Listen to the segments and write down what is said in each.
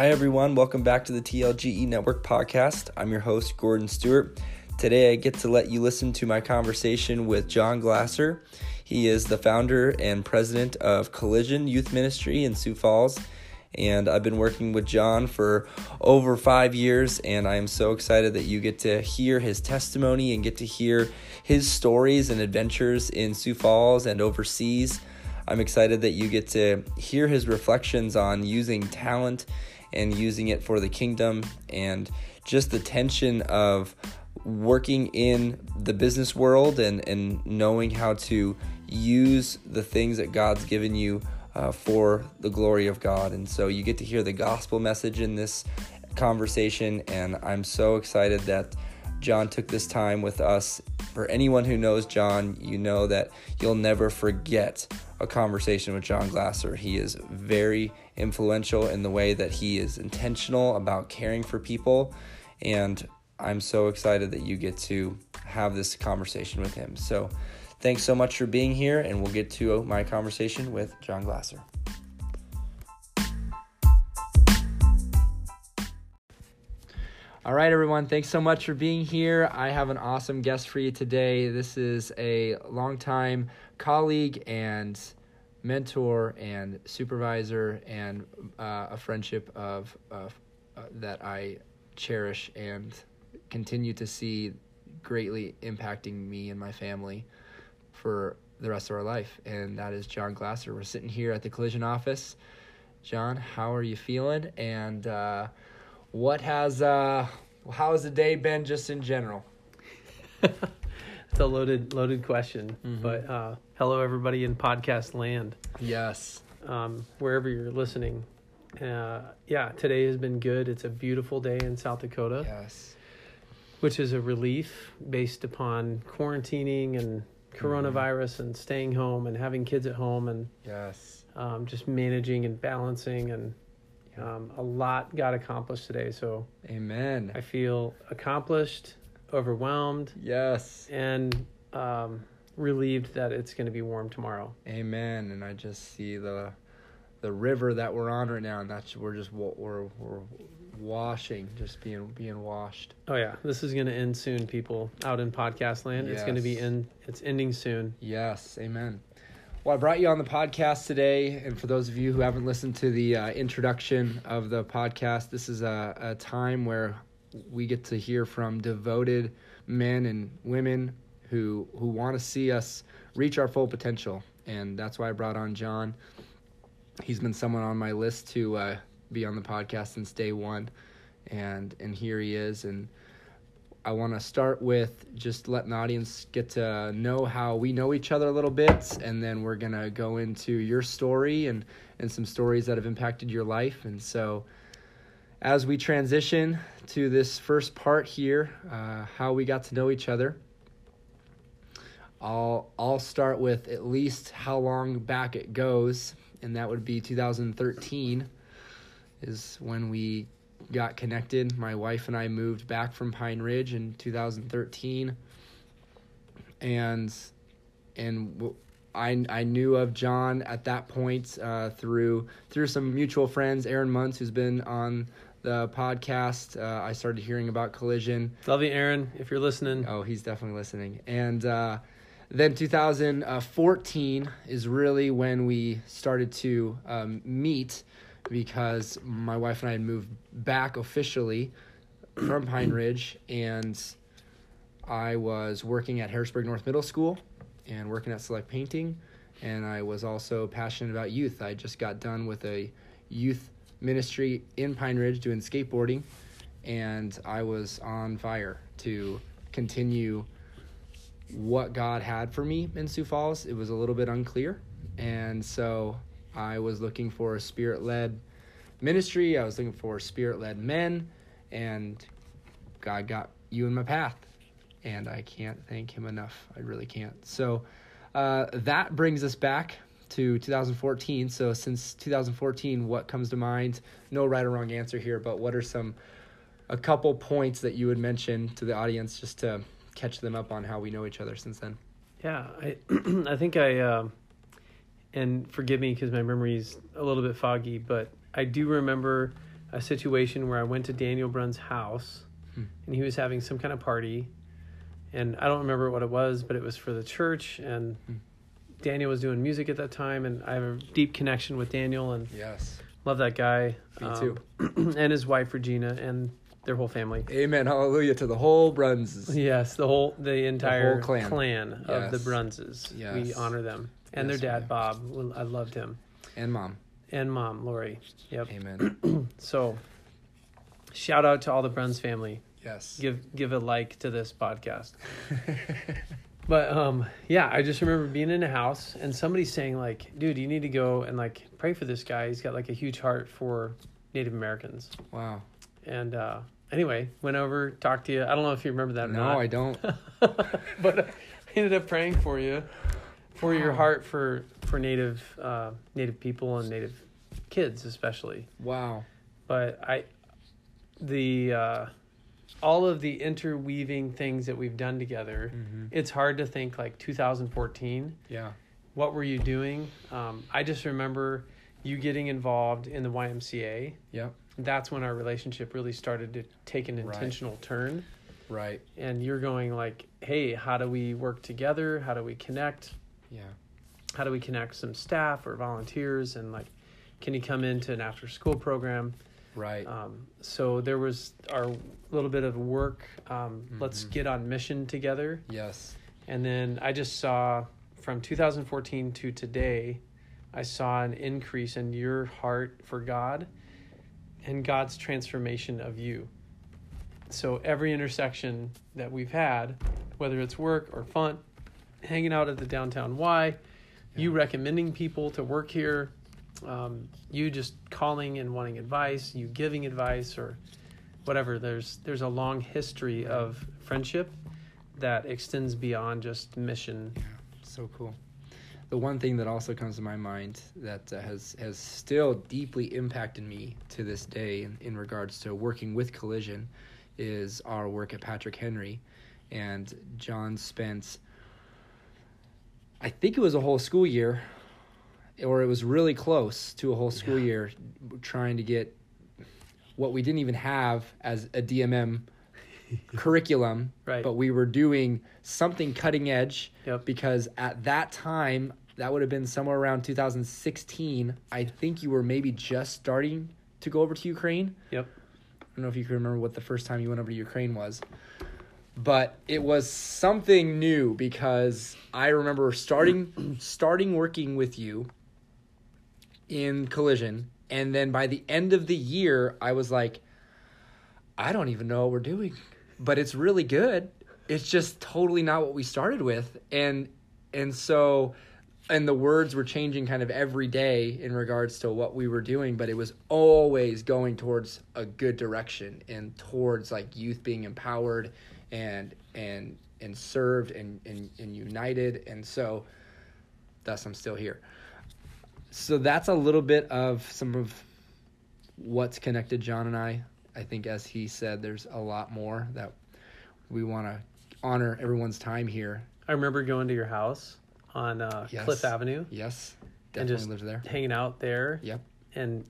Hi everyone, welcome back to the TLGE Network Podcast. I'm your host, Gordon Stewart. Today I get to let you listen to my conversation with John Glasser. He is the founder and president of Collision Youth Ministry in Sioux Falls, and I've been working with John for over 5 years, and I am so excited that you get to hear his testimony and get to hear his stories and adventures in Sioux Falls and overseas. I'm excited that you get to hear his reflections on using talent and using it for the kingdom, and just the tension of working in the business world and knowing how to use the things that God's given you for the glory of God. And so you get to hear the gospel message in this conversation, and I'm so excited that John took this time with us. For anyone who knows John, you know that you'll never forget a conversation with John Glasser. He is very influential in the way that he is intentional about caring for people, and I'm so excited that you get to have this conversation with him. So thanks so much for being here, and we'll get to my conversation with John Glasser. All right, everyone. Thanks so much for being here. I have an awesome guest for you today. This is a longtime colleague and mentor and supervisor and a friendship of that I cherish and continue to see greatly impacting me and my family for the rest of our life. And that is John Glasser. We're sitting here at the Collision office. John, how are you feeling? And how has the day been just in general? It's a loaded question, mm-hmm. But hello everybody in podcast land. Yes. Wherever you're listening. Today has been good. It's a beautiful day in South Dakota. Yes. Which is a relief based upon quarantining and coronavirus, mm-hmm. and staying home and having kids at home and yes. Just managing and balancing and a lot got accomplished today, so amen. I feel accomplished, overwhelmed, yes, and relieved that it's going to be warm tomorrow. Amen. And I just see the river that we're on right now, and that's we're washing, just being washed. Oh yeah, this is going to end soon, people out in podcast land. Yes. It's going to be it's ending soon. Yes, amen. Well, I brought you on the podcast today, and for those of you who haven't listened to the introduction of the podcast, this is a time where we get to hear from devoted men and women who want to see us reach our full potential, and that's why I brought on John. He's been someone on my list to be on the podcast since day one, and here he is, and I want to start with just letting the audience get to know how we know each other a little bit, and then we're going to go into your story and some stories that have impacted your life. And so as we transition to this first part here, how we got to know each other, I'll start with at least how long back it goes, and that would be 2013 is when we got connected. My wife and I moved back from Pine Ridge in 2013, and I knew of John at that point through some mutual friends. Aaron Muntz, who's been on the podcast, I started hearing about Collision. Love you, Aaron, if you're listening. Oh, he's definitely listening. And then 2014 is really when we started to meet, because my wife and I had moved back officially from Pine Ridge, and I was working at Harrisburg North Middle School and working at Select Painting, and I was also passionate about youth. I just got done with a youth ministry in Pine Ridge doing skateboarding, and I was on fire to continue what God had for me in Sioux Falls. It was a little bit unclear, and so I was looking for a spirit-led ministry. I was looking for spirit-led men, and God got you in my path, and I can't thank him enough. I really can't. So that brings us back to 2014. So since 2014, what comes to mind? No right or wrong answer here, but what are a couple points that you would mention to the audience just to catch them up on how we know each other since then? Yeah, I think and forgive me because my memory's a little bit foggy, but I do remember a situation where I went to Daniel Brunn's house, and he was having some kind of party, and I don't remember what it was, but it was for the church, and Daniel was doing music at that time, and I have a deep connection with Daniel, and love that guy. Me too. And his wife, Regina, and their whole family. Amen. Hallelujah to the whole Brunses. Yes, the entire clan of the Brunses. Yes. We honor them. And their dad, Bob. I loved him. And mom. And mom, Lori. Yep. Amen. So, shout out to all the Bruns family. Yes. Give a like to this podcast. But, yeah, I just remember being in a house and somebody saying, like, dude, you need to go and, like, pray for this guy. He's got, like, a huge heart for Native Americans. Wow. And anyway, went over, talked to you. I don't know if you remember that or not. No, I don't. But I ended up praying for you, for your heart for Native people and Native kids especially. Wow. But all of the interweaving things that we've done together, it's hard to think, like, 2014. Yeah. What were you doing? I just remember you getting involved in the YMCA. Yeah. That's when our relationship really started to take an intentional turn. Right. And you're going, like, hey, how do we work together? How do we connect? Yeah. How do we connect some staff or volunteers? And, like, can you come into an after-school program? Right. So there was our little bit of work. Let's get on mission together. Yes. And then I just saw from 2014 to today, I saw an increase in your heart for God and God's transformation of you. So every intersection that we've had, whether it's work or fun, hanging out at the downtown Y, you recommending people to work here, you just calling and wanting advice, you giving advice or whatever. There's a long history of friendship that extends beyond just mission. Yeah, so cool. The one thing that also comes to my mind that has still deeply impacted me to this day in regards to working with Collision is our work at Patrick Henry and John Spence. I think it was a whole school year, or it was really close to a whole school year, trying to get what we didn't even have as a DMM curriculum, but we were doing something cutting edge because at that time, that would have been somewhere around 2016. I think you were maybe just starting to go over to Ukraine. Yep. I don't know if you can remember what the first time you went over to Ukraine was, but it was something new because I remember starting working with you in Collision. And then by the end of the year, I was like, I don't even know what we're doing, but it's really good. It's just totally not what we started with. And so the words were changing kind of every day in regards to what we were doing, but it was always going towards a good direction and towards, like, youth being empowered and served and united. And so thus I'm still here. So that's a little bit of some of what's connected John and I think, as he said, there's a lot more that we want to honor everyone's time here. I remember going to your house on Cliff Avenue. Yes, definitely lived there. Hanging out there. Yep. And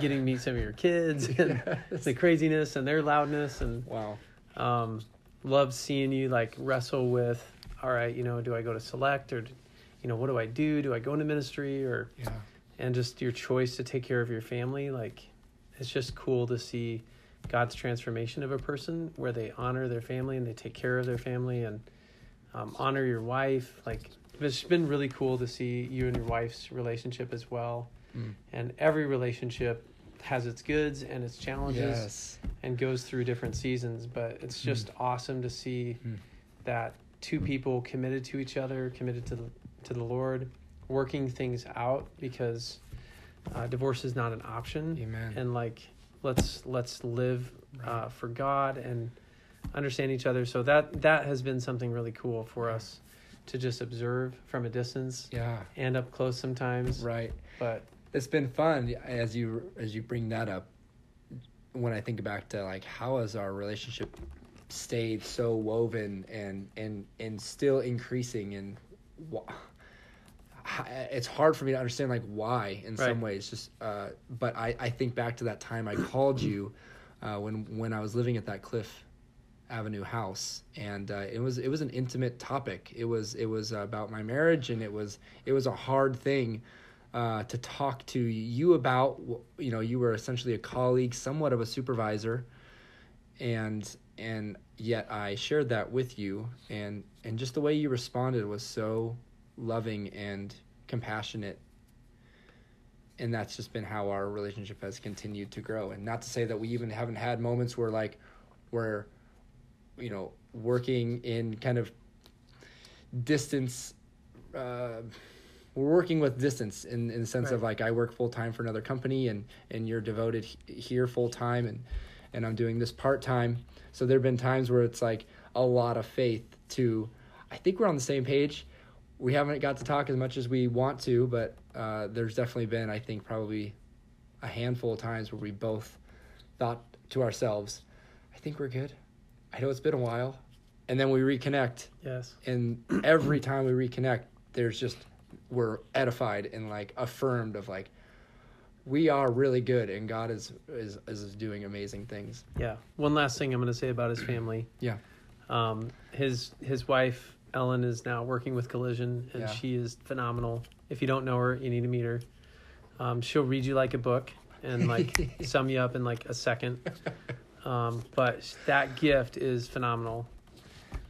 getting to meet some of your kids and the craziness and their loudness. And wow. Loved seeing you, like, wrestle with, all right, you know, do I go to Select or, you know, what do I do? Do I go into ministry or, and just your choice to take care of your family. Like, it's just cool to see God's transformation of a person where they honor their family and they take care of their family and honor your wife. Like, it's been really cool to see you and your wife's relationship as well. Mm. And every relationship has its goods and its challenges and goes through different seasons. But it's just awesome to see that two people committed to each other, committed to the Lord, working things out because divorce is not an option. Amen. And, like, let's live for God and understand each other. So that has been something really cool for us to just observe from a distance and up close sometimes. Right. But it's been fun as you bring that up. When I think back to, like, how has our relationship stayed so woven and still increasing, and it's hard for me to understand like why in some ways. Just but I think back to that time I called you when I was living at that Cliff Avenue house, and it was an intimate topic. It was about my marriage, and it was a hard thing to talk to you about. You know, you were essentially a colleague, somewhat of a supervisor, and yet I shared that with you, and just the way you responded was so loving and compassionate. And that's just been how our relationship has continued to grow. And not to say that we even haven't had moments where you know, working in kind of distance, we're working with distance in the sense of like, I work full time for another company and you're devoted here full time and I'm doing this part time. So there've been times where it's like a lot of faith to, I think we're on the same page. We haven't got to talk as much as we want to, but there's definitely been, I think, probably a handful of times where we both thought to ourselves, I think we're good. I know it's been a while. And then we reconnect. Yes. And every time we reconnect, there's just, we're edified and like affirmed of like, we are really good and God is doing amazing things. Yeah. One last thing I'm going to say about his family. Yeah. His wife, Ellen, is now working with Collision, and she is phenomenal. If you don't know her, you need to meet her. She'll read you like a book and like sum you up in like a second. But that gift is phenomenal.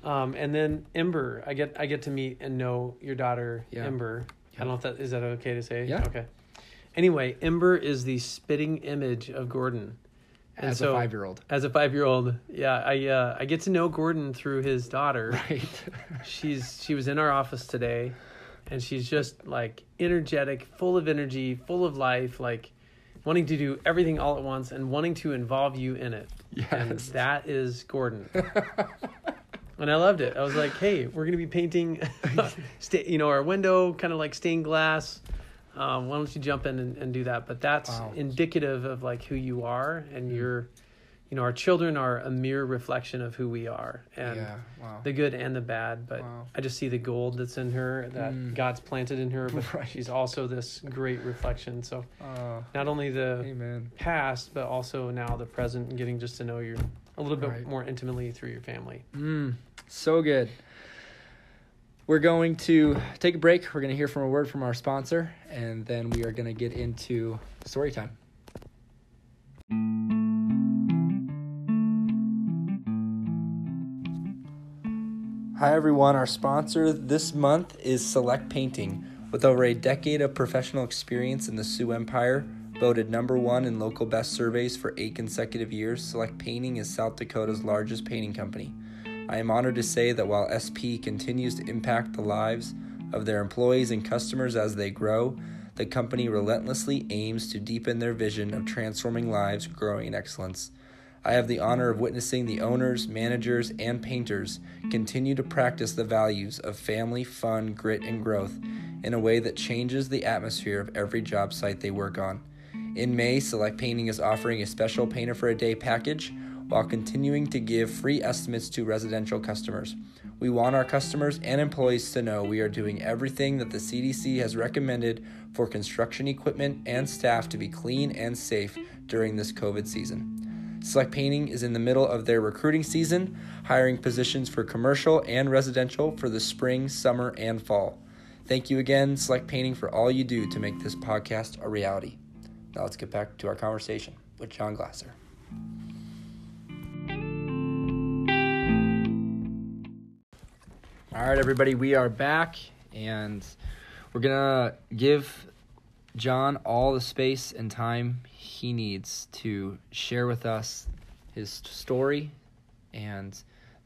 And then Ember, I get to meet and know your daughter, Ember. Yeah. I don't know if that is okay to say. Yeah. Okay. Anyway, Ember is the spitting image of Gordon. And as a 5-year-old. As a 5-year-old, yeah. I get to know Gordon through his daughter. Right. She was in our office today, and she's just like energetic, full of energy, full of life, like wanting to do everything all at once and wanting to involve you in it. Yes. And that is Gordon. And I loved it. I was like, hey, we're going to be painting our window, kind of like stained glass. Why don't you jump in and do that? But that's indicative of like who you are, and you're, you know, our children are a mere reflection of who we are, and the good and the bad. But I just see the gold that's in her that God's planted in her, but she's also this great reflection. So not only the past, but also now the present, and getting just to know you a little bit more intimately through your family. So good. We're going to take a break. We're going to hear from a word from our sponsor, and then we are going to get into story time. Hi, everyone. Our sponsor this month is Select Painting. With over a decade of professional experience in the Sioux Empire, voted #1 in local best surveys for 8 consecutive years, Select Painting is South Dakota's largest painting company. I am honored to say that while SP continues to impact the lives of their employees and customers as they grow, the company relentlessly aims to deepen their vision of transforming lives, growing in excellence. I have the honor of witnessing the owners, managers, and painters continue to practice the values of family, fun, grit, and growth in a way that changes the atmosphere of every job site they work on. In May, Select Painting is offering a special Painter for a Day package, while continuing to give free estimates to residential customers. We want our customers and employees to know we are doing everything that the CDC has recommended for construction equipment and staff to be clean and safe during this COVID season. Select Painting is in the middle of their recruiting season, hiring positions for commercial and residential for the spring, summer, and fall. Thank you again, Select Painting, for all you do to make this podcast a reality. Now let's get back to our conversation with John Glasser. All right, everybody, we are back, and we're going to give John all the space and time he needs to share with us his story and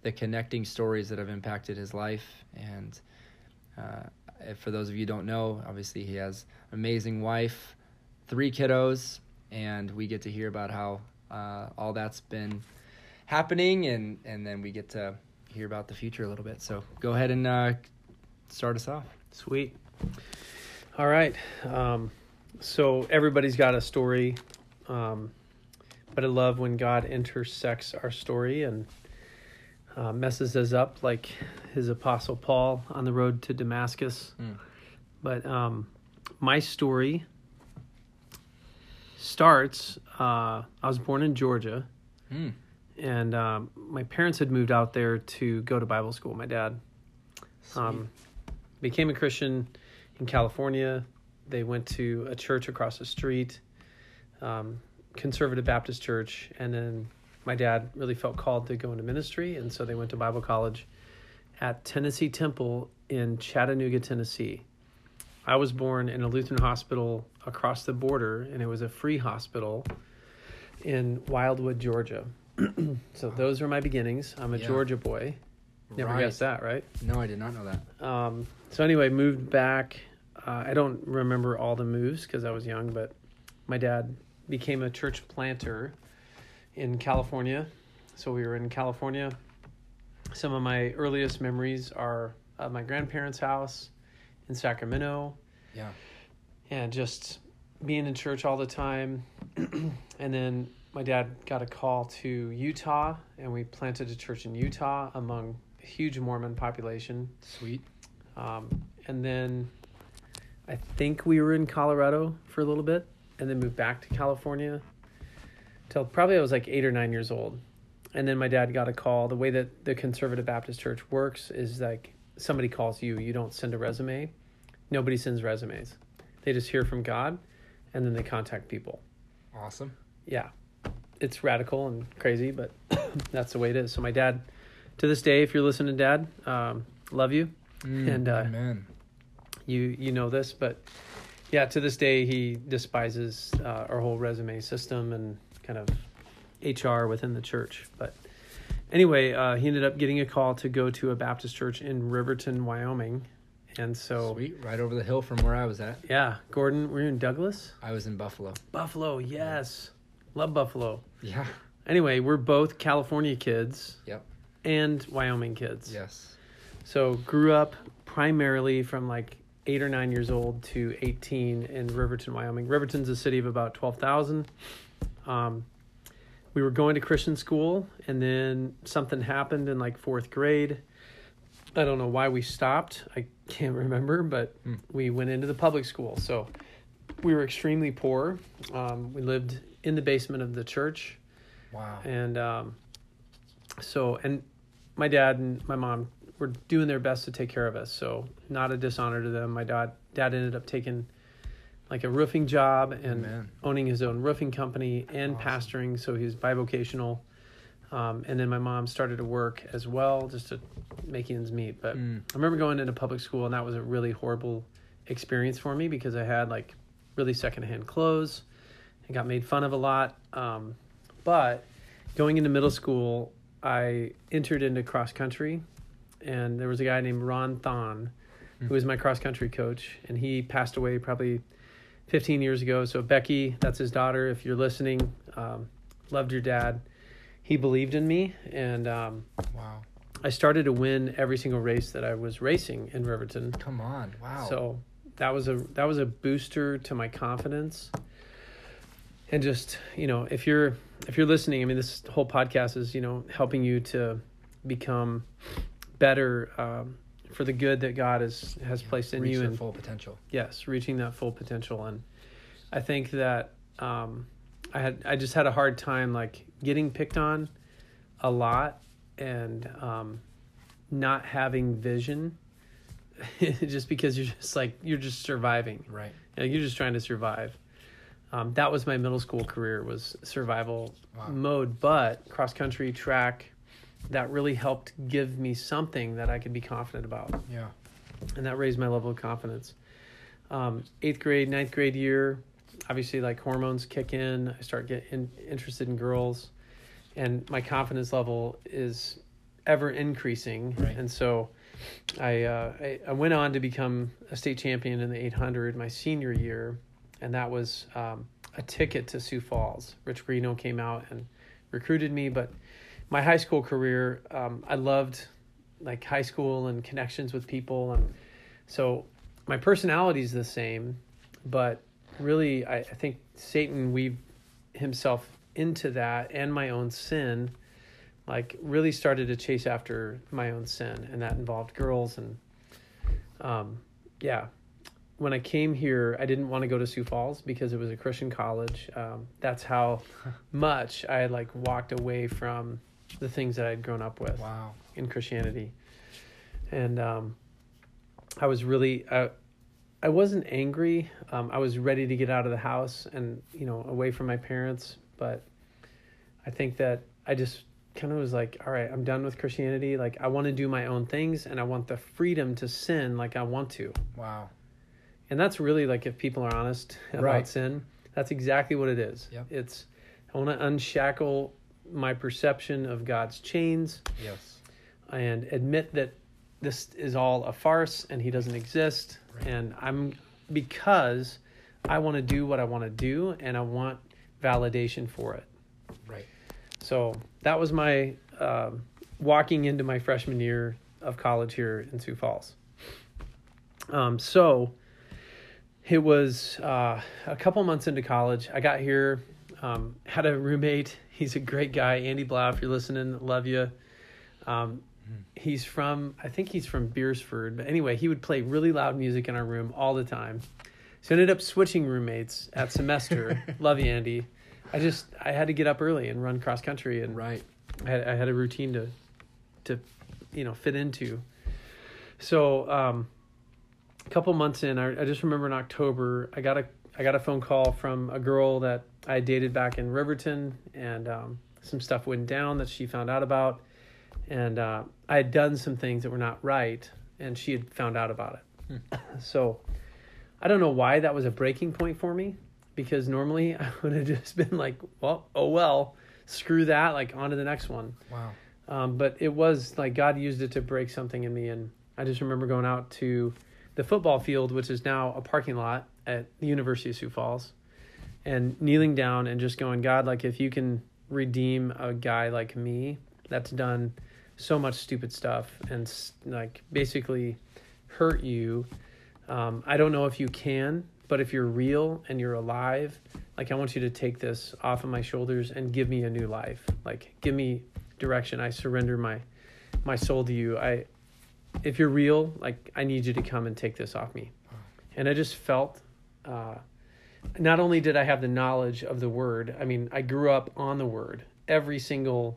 the connecting stories that have impacted his life. And for those of you who don't know, obviously he has an amazing wife, 3 kiddos, and we get to hear about how all that's been happening, and then we get to hear about the future a little bit. So go ahead and start us off. Sweet. All right. So everybody's got a story, but I love when God intersects our story and messes us up, like his apostle Paul on the road to Damascus. But my story starts, I was born in Georgia, and my parents had moved out there to go to Bible school. My dad became a Christian in California. They went to a church across the street, Conservative Baptist church, and then my dad really felt called to go into ministry, and so they went to Bible college at Tennessee Temple in Chattanooga, Tennessee. I was born in a Lutheran hospital across the border, and it was a free hospital in Wildwood, Georgia. So those are my beginnings. I'm a Georgia boy. Never guessed that, right? No, I did not know that. So anyway, moved back. I don't remember all the moves because I was young, but my dad became a church planter in California. So we were in California. Some of my earliest memories are of my grandparents' house in Sacramento. Yeah. And just being in church all the time. And then my dad got a call to Utah, and we planted a church in Utah among a huge Mormon population. Sweet. And then I think we were in Colorado for a little bit, and then moved back to California till probably I was like 8 or 9 years old. And then my dad got a call. The way that the Conservative Baptist Church works is like somebody calls you. You don't send a resume. Nobody sends resumes. They just hear from God, and then they contact people. Awesome. Yeah. It's radical and crazy, but that's the way it is. So my dad, to this day, if you're listening, Dad, love you. And amen. You know this, but yeah, to this day, he despises our whole resume system and kind of HR within the church. But anyway, he ended up getting a call to go to a Baptist church in Riverton, Wyoming. And so sweet, right over the hill from where I was at. Yeah. Gordon, were you in Douglas? I was in Buffalo. Buffalo, yes. Love Buffalo. Yeah. Anyway, we're both California kids. Yep. And Wyoming kids. Yes. So grew up primarily from like 8 or 9 years old to 18 in Riverton, Wyoming. Riverton's a city of about 12,000. We were going to Christian school, and then something happened in like fourth grade. I don't know why we stopped. I can't remember, but we went into the public school. So we were extremely poor. We lived in the basement of the church. Wow. And so my dad and my mom were doing their best to take care of us. So not a dishonor to them. My dad ended up taking like a roofing job and owning his own roofing company and pastoring. So he was bivocational. And then my mom started to work as well, just to make ends meet. But I remember going into public school, and that was a really horrible experience for me because I had like really secondhand clothes and got made fun of a lot. But going into middle school, I entered into cross country, and there was a guy named Ron Thon who was my cross country coach, and he passed away probably 15 years ago. So Becky, that's his daughter, if you're listening, loved your dad. He believed in me, and wow. I started to win every single race that I was racing in Riverton. Come on, wow. So that was a booster to my confidence. And just, you know, if you're listening, I mean, this whole podcast is, you know, helping you to become better for the good that God has placed in you. Reach that full potential. Yes, reaching that full potential. And I think that I just had a hard time like getting picked on a lot and not having vision just because you're just surviving. Right. And you're just trying to survive. That was my middle school career, was survival mode, but cross country, track, that really helped give me something that I could be confident about. Yeah. And that raised my level of confidence. 9th grade year, obviously like hormones kick in. I start getting interested in girls, and my confidence level is ever increasing. Right. And so I went on to become a state champion in the 800 my senior year. And that was a ticket to Sioux Falls. Rich Greeno came out and recruited me, but my high school career, I loved like high school and connections with people, and so my personality is the same, but really I think Satan weaved himself into that, and my own sin, like really started to chase after my own sin, and that involved girls, and when I came here, I didn't want to go to Sioux Falls because it was a Christian college. That's how much I had like walked away from the things that I'd grown up with in Christianity. And I was really, I wasn't angry. I was ready to get out of the house and, you know, away from my parents. But I think that I just kind of was like, all right, I'm done with Christianity. Like, I want to do my own things, and I want the freedom to sin like I want to. Wow. And that's really like, if people are honest about sin, that's exactly what it is. Yep. It's, I want to unshackle my perception of God's chains. Yes. And admit that this is all a farce and he doesn't exist. Right. And I'm, because I want to do what I want to do and I want validation for it. Right. So that was my walking into my freshman year of college here in Sioux Falls. So it was a couple months into college. I got here, had a roommate. He's a great guy, Andy Blau. If you're listening, love you. He's from, I think he's from Beersford. But anyway, he would play really loud music in our room all the time. So I ended up switching roommates at semester. Love you, Andy. I had to get up early and run cross country, and I had a routine to you know, fit into. So a couple months in, I just remember in October, I got a phone call from a girl that I dated back in Riverton, and some stuff went down that she found out about, and I had done some things that were not right, and she had found out about it. So I don't know why that was a breaking point for me, because normally I would have just been like, well, screw that, like on to the next one. Wow. But it was like God used it to break something in me, and I just remember going out to the football field, which is now a parking lot at the University of Sioux Falls, and kneeling down and just going, God, like if you can redeem a guy like me that's done so much stupid stuff and like basically hurt you, I don't know if you can, but if you're real and you're alive, like I want you to take this off of my shoulders and give me a new life. Like, give me direction. I surrender my soul to you. If you're real, like I need you to come and take this off me. Wow. And I just felt, not only did I have the knowledge of the word, I mean, I grew up on the word. Almost every single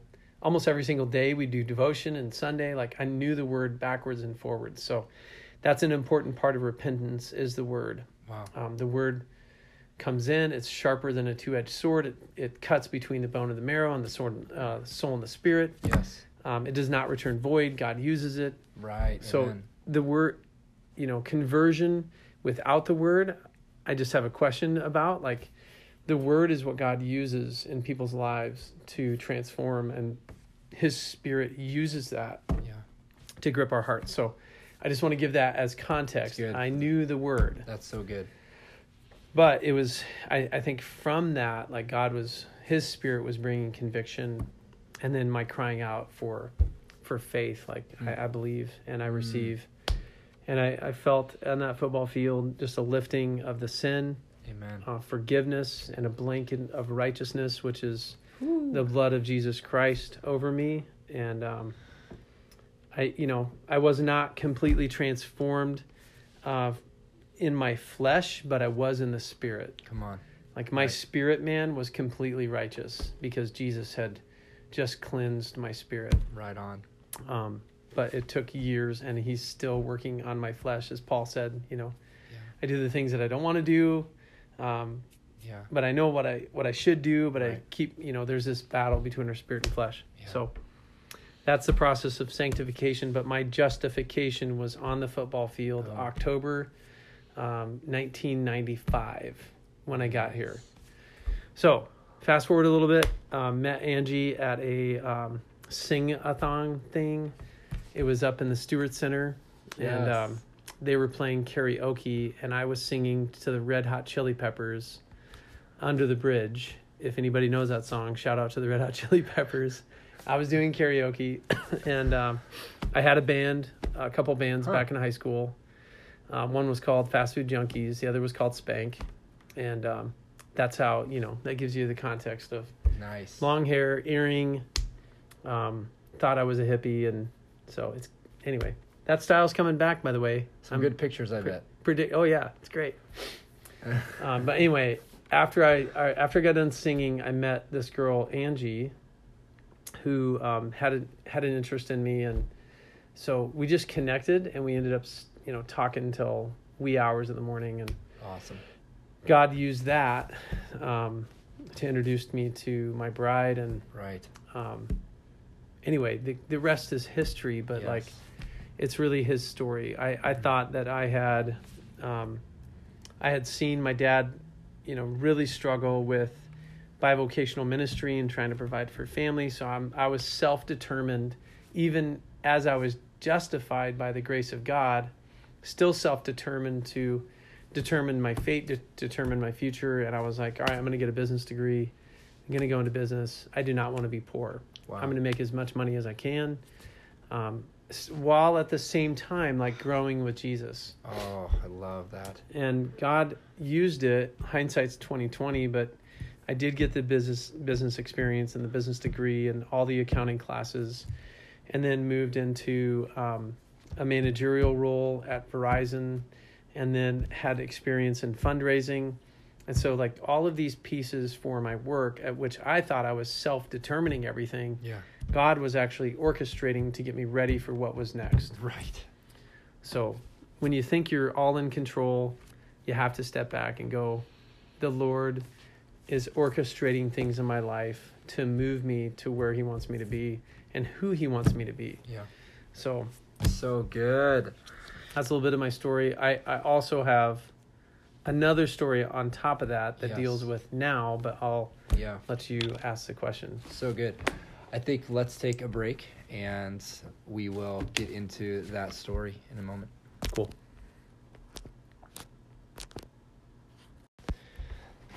day we do devotion, and Sunday, like I knew the word backwards and forwards. So that's an important part of repentance, is the word. Wow. The word comes in, it's sharper than a two-edged sword. It cuts between the bone and the marrow, and the sword, soul and the spirit. Yes. It does not return void. God uses it. Right. So amen. The word, you know, conversion without the word, I just have a question about. Like, the word is what God uses in people's lives to transform, and his spirit uses that to grip our hearts. So I just want to give that as context. I knew the word. That's so good. But it was, I think from that, like God was, his spirit was bringing conviction, and then my crying out for faith. Like I believe and I receive. And I felt on that football field just a lifting of the sin, amen, forgiveness, and a blanket of righteousness, which is the blood of Jesus Christ over me. And, I was not completely transformed in my flesh, but I was in the spirit. Come on. Like my spirit man was completely righteous because Jesus had just cleansed my spirit. Right on. But it took years, and he's still working on my flesh, as Paul said, you know. Yeah. I do the things that I don't want to do. But I know what I should do, but I keep, you know, there's this battle between our spirit and flesh. Yeah. So that's the process of sanctification, but my justification was on the football field, October 1995, when I got here. So fast forward a little bit, met Angie at a sing-a-thon thing. It was up in the Stewart Center, and they were playing karaoke, and I was singing to the Red Hot Chili Peppers, Under the Bridge. If anybody knows that song, shout out to the Red Hot Chili Peppers. I was doing karaoke, and I had a couple bands back in high school. One was called Fast Food Junkies. The other was called Spank. And that's how, you know, that gives you the context of long hair, earring, thought I was a hippie. And so it's, anyway, that style's coming back, by the way. Some good pictures, I bet. Oh yeah, it's great. But anyway, after I got done singing, I met this girl Angie, who had an interest in me, and so we just connected, and we ended up talking until wee hours in the morning, and awesome. God used that to introduce me to my bride, and right. Anyway, the rest is history, but yes. Like, it's really his story. I thought that I had seen my dad, really struggle with bivocational ministry and trying to provide for family. So I was self-determined, even as I was justified by the grace of God, still self-determined to determine my fate, determine my future. And I was like, all right, I'm going to get a business degree. I'm going to go into business. I do not want to be poor. Wow. I'm going to make as much money as I can. While at the same time, like, growing with Jesus. Oh, I love that. And God used it. Hindsight's 20/20, but I did get the business experience and the business degree and all the accounting classes, and then moved into a managerial role at Verizon, and then had experience in fundraising. And so, like, all of these pieces for my work, at which I thought I was self-determining everything, yeah, God was actually orchestrating to get me ready for what was next. Right. So when you think you're all in control, you have to step back and go, the Lord is orchestrating things in my life to move me to where he wants me to be and who he wants me to be. Yeah. So good. That's a little bit of my story. I also have another story on top of that yes. deals with now, but I'll let you ask the question. So good. I think let's take a break, and we will get into that story in a moment. Cool.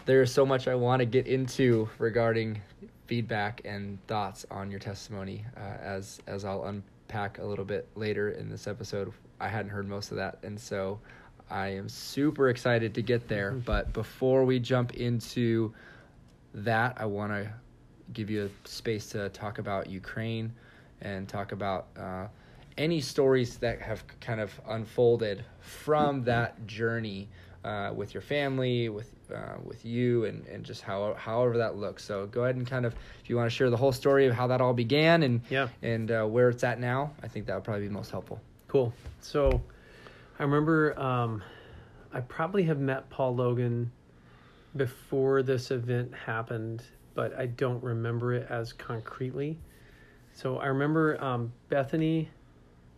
There is so much I want to get into regarding feedback and thoughts on your testimony, as I'll unpack a little bit later in this episode. I hadn't heard most of that, and so I am super excited to get there, but before we jump into that, I want to give you a space to talk about Ukraine and talk about any stories that have kind of unfolded from that journey with your family, with you, and just however that looks. So go ahead and kind of, if you want to share the whole story of how that all began and where it's at now, I think that would probably be most helpful. Cool. So I remember I probably have met Paul Logan before this event happened, but I don't remember it as concretely. So I remember Bethany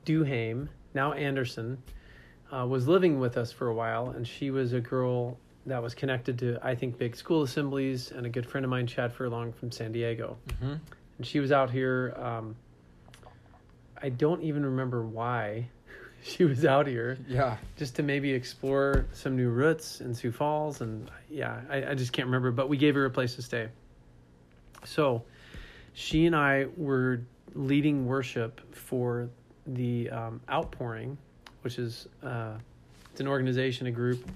Duhame, now Anderson, was living with us for a while, and she was a girl that was connected to, I think, big school assemblies, and a good friend of mine, Chad Furlong from San Diego. Mm-hmm. And she was out here. I don't even remember why she was out here. Yeah. Just to maybe explore some new roots in Sioux Falls, and I just can't remember, but we gave her a place to stay. So she and I were leading worship for the Outpouring, which is it's an organization, a group,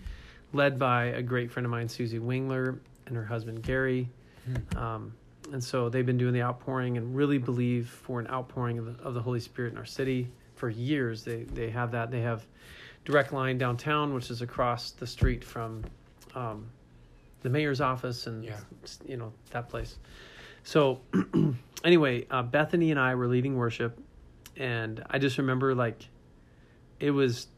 led by a great friend of mine, Susie Wingler, and her husband, Gary. And so they've been doing the Outpouring and really believe for an outpouring of the Holy Spirit in our city for years. They have that. They have Direct Line downtown, which is across the street from the mayor's office and, that place. So anyway, Bethany and I were leading worship, and I just remember, like, it was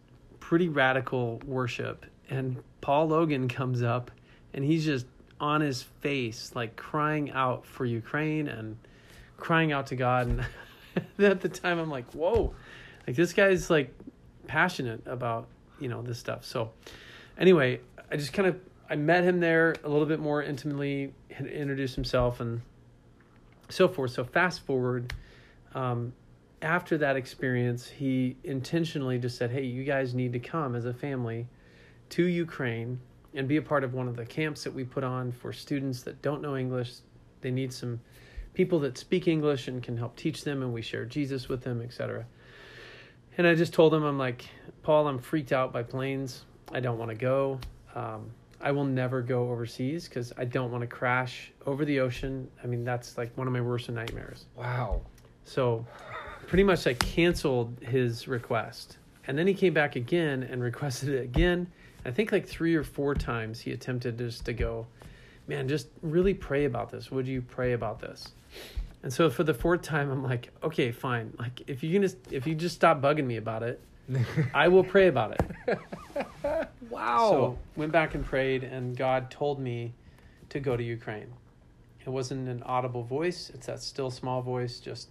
pretty radical worship. And Paul Logan comes up, and he's just on his face, like, crying out for Ukraine and crying out to God. And at the time, I'm like, whoa, like, this guy's, like, passionate about, this stuff. So anyway, I just kind of, I met him there a little bit more intimately, introduced himself and so forth. So fast forward, after that experience, he intentionally just said, hey, you guys need to come as a family to Ukraine and be a part of one of the camps that we put on for students that don't know English. They need some people that speak English and can help teach them, and we share Jesus with them, etc. And I just told him, I'm like, Paul, I'm freaked out by planes. I don't want to go. I will never go overseas because I don't want to crash over the ocean. I mean, that's, like, one of my worst nightmares. Wow. So pretty much I canceled his request. And then he came back again and requested it again. I think like 3 or 4 times he attempted just to go, man, just really pray about this. Would you pray about this? And so for the 4th time, I'm like, okay, fine. Like, if you just stop bugging me about it, I will pray about it. Wow. So went back and prayed, and God told me to go to Ukraine. It wasn't an audible voice. It's that still small voice, just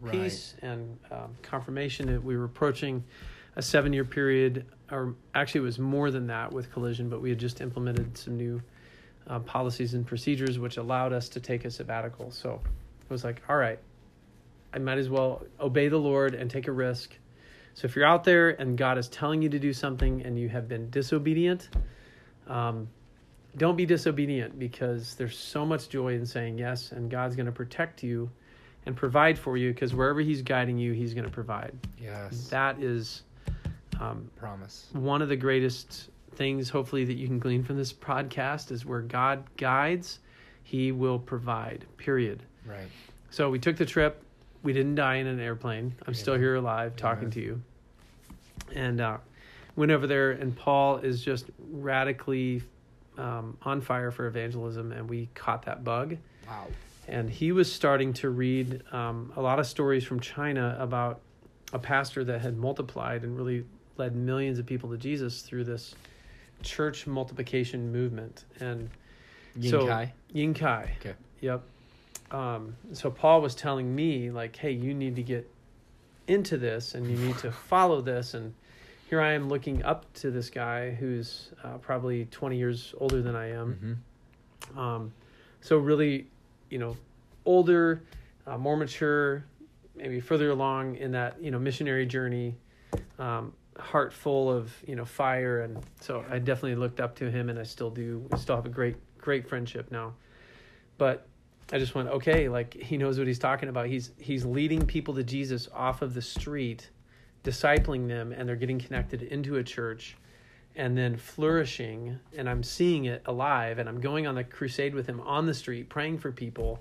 right. Peace and confirmation that we were approaching a 7-year period, or actually it was more than that with Collision, but we had just implemented some new policies and procedures, which allowed us to take a sabbatical. So it was like, all right, I might as well obey the Lord and take a risk. So if you're out there and God is telling you to do something and you have been disobedient, don't be disobedient, because there's so much joy in saying yes, and God's going to protect you and provide for you, because wherever he's guiding you, he's going to provide. Yes. That is promise. One of the greatest things, hopefully, that you can glean from this podcast is where God guides, he will provide, period. Right. So we took the trip. We didn't die in an airplane. I'm still here alive talking to you. And went over there, and Paul is just radically on fire for evangelism, and we caught that bug. Wow. And he was starting to read a lot of stories from China about a pastor that had multiplied and really led millions of people to Jesus through this church multiplication movement. And Ying Kai. Okay. Yep. So Paul was telling me, like, hey, you need to get into this and you need to follow this. And here I am looking up to this guy who's probably 20 years older than I am. Mm-hmm. So really, older, more mature, maybe further along in that, missionary journey, heart full of, fire. And so I definitely looked up to him, and I still do. We still have a great, great friendship now. But I just went, okay, like, he knows what he's talking about. He's leading people to Jesus off of the street, discipling them, and they're getting connected into a church and then flourishing, and I'm seeing it alive, and I'm going on the crusade with him on the street, praying for people.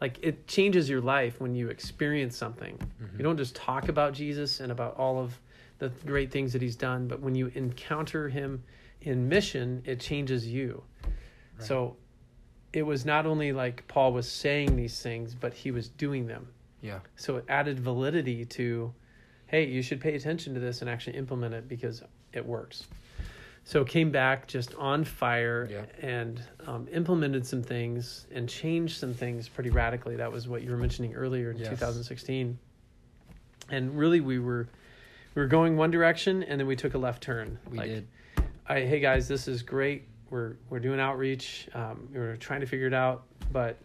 Like, it changes your life when you experience something. Mm-hmm. You don't just talk about Jesus and about all of the great things that he's done, but when you encounter him in mission, it changes you. Right. So it was not only like Paul was saying these things, but he was doing them. Yeah. So it added validity to, hey, you should pay attention to this and actually implement it, because it works. So came back just on fire, and implemented some things and changed some things pretty radically. That was what you were mentioning earlier in 2016. And really, we were going one direction, and then we took a left turn. We did. Hey guys, this is great. We're doing outreach. We're trying to figure it out, but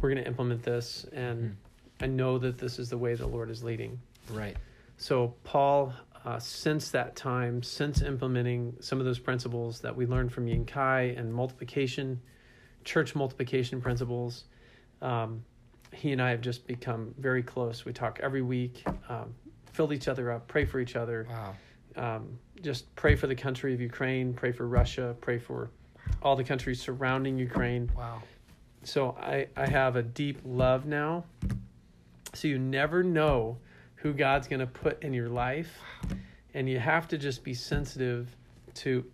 we're going to implement this. And I know that this is the way the Lord is leading. Right. So Paul, since that time, since implementing some of those principles that we learned from Ying Kai and multiplication, church multiplication principles, he and I have just become very close. We talk every week, fill each other up, pray for each other. Wow. Just pray for the country of Ukraine, pray for Russia, pray for all the countries surrounding Ukraine. Wow. So I have a deep love now. So you never know who God's going to put in your life. And you have to just be sensitive to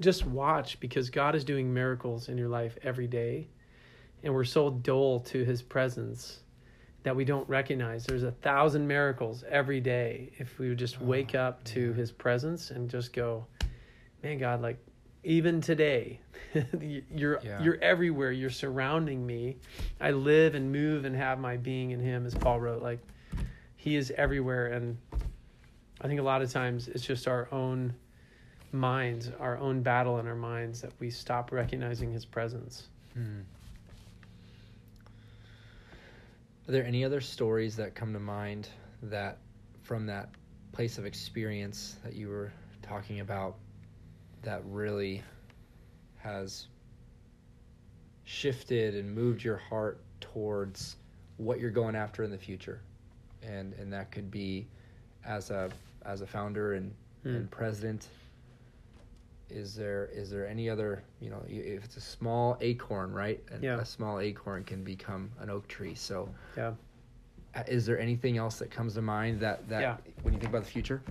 just watch, because God is doing miracles in your life every day. And we're so dull to his presence that we don't recognize. There's 1,000 miracles every day if we would just wake up to his presence and just go, man, God, like, even today, you're everywhere. You're surrounding me. I live and move and have my being in him, as Paul wrote. Like, he is everywhere. And I think a lot of times it's just our own minds, our own battle in our minds, that we stop recognizing his presence. Mm. Are there any other stories that come to mind that from that place of experience that you were talking about that really has shifted and moved your heart towards what you're going after in the future? And that could be as a founder and president. Is there any other, if it's a small acorn, right? A small acorn can become an oak tree. So is there anything else that comes to mind that when you think about the future?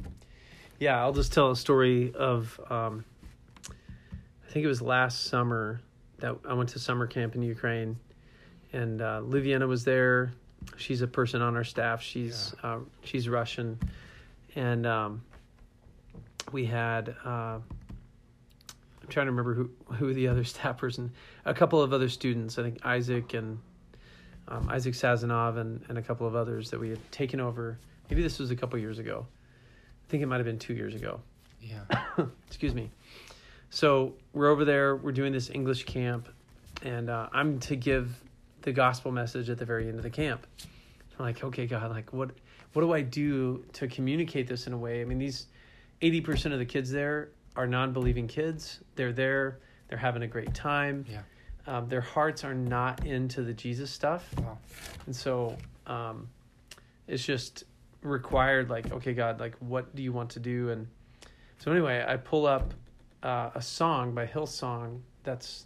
Yeah, I'll just tell a story of, I think it was last summer that I went to summer camp in Ukraine, and Liviana was there. She's a person on our staff. She's Russian, and we had I'm trying to remember who the other staff person, a couple of other students. I think Isaac and Isaac Sazanov and a couple of others that we had taken over. Maybe this was a couple years ago. I think it might have been 2 years ago. Yeah. Excuse me. So we're over there. We're doing this English camp, and I'm to give the gospel message at the very end of the camp. I'm like, okay, God, like what do I do to communicate this in a way? I mean, these 80% of the kids there are non-believing kids. They're there. They're having a great time. Yeah. Their hearts are not into the Jesus stuff. Wow. And so it's just required, like, okay, God, like, what do you want to do? And so anyway, I pull up a song by Hillsong that's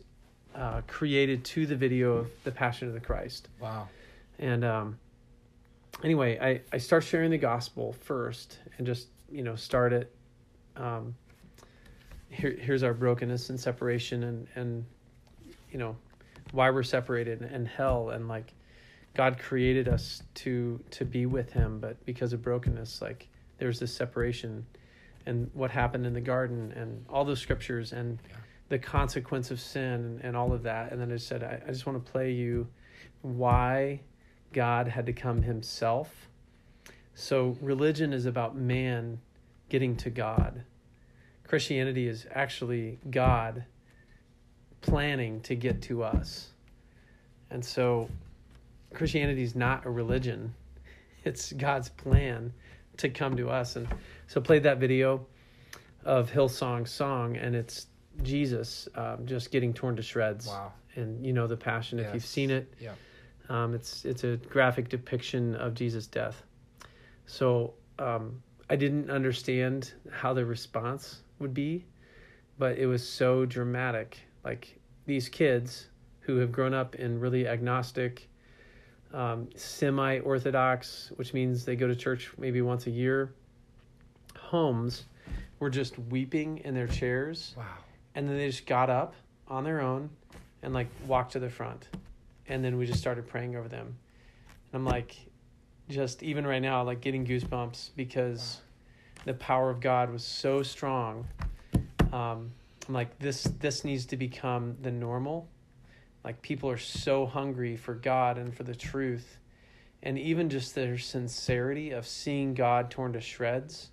created to the video of The Passion of the Christ. Wow. And anyway, I start sharing the gospel first and just, start it. Here's our brokenness and separation and why we're separated and hell, and like God created us to be with him, but because of brokenness, like there's this separation and what happened in the garden and all those scriptures and the consequence of sin and all of that. And then I said, I just want to play you why God had to come himself. So religion is about man getting to God. Christianity is actually God planning to get to us. And so Christianity is not a religion. It's God's plan to come to us. And so played that video of Hillsong's song, and it's Jesus just getting torn to shreds. Wow. And The Passion, if you've seen it. Yeah. It's a graphic depiction of Jesus' death. So I didn't understand how the response would be, but it was so dramatic. Like these kids who have grown up in really agnostic, semi-Orthodox, which means they go to church maybe once a year, homes were just weeping in their chairs. Wow. And then they just got up on their own and like walked to the front. And then we just started praying over them. And I'm like, just even right now, like getting goosebumps because the power of God was so strong. I'm like, this needs to become the normal. Like, people are so hungry for God and for the truth. And even just their sincerity of seeing God torn to shreds.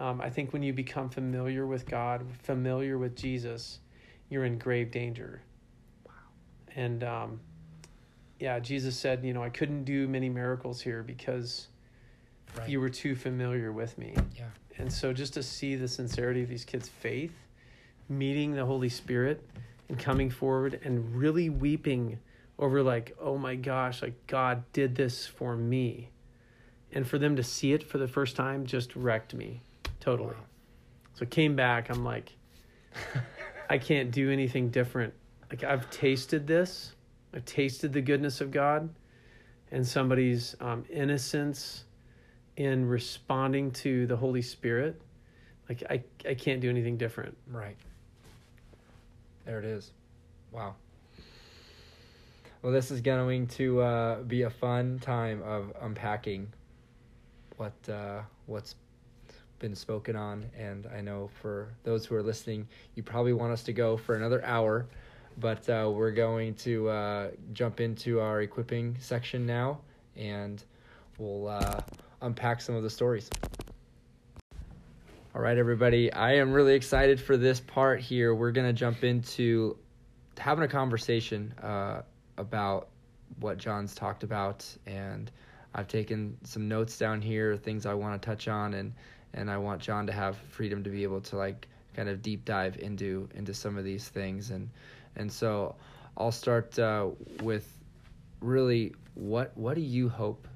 I think when you become familiar with God, familiar with Jesus, you're in grave danger. Wow. And, Jesus said, I couldn't do many miracles here because you were too familiar with me. Yeah. And so just to see the sincerity of these kids' faith, meeting the Holy Spirit and coming forward and really weeping over like, oh my gosh, like God did this for me. And for them to see it for the first time just wrecked me totally. Wow. So came back, I'm like, I can't do anything different. Like I've tasted this. I've tasted the goodness of God and somebody's innocence in responding to the Holy Spirit. Like, I can't do anything different. Right. There it is. Wow. Well, this is going to be a fun time of unpacking what's been spoken on. And I know for those who are listening, you probably want us to go for another hour. But we're going to jump into our equipping section now. And we'll unpack some of the stories. All right, everybody, I am really excited for this part here. We're going to jump into having a conversation about what John's talked about, and I've taken some notes down here, things I want to touch on, and I want John to have freedom to be able to like kind of deep dive into some of these things. And so I'll start with really what do you hope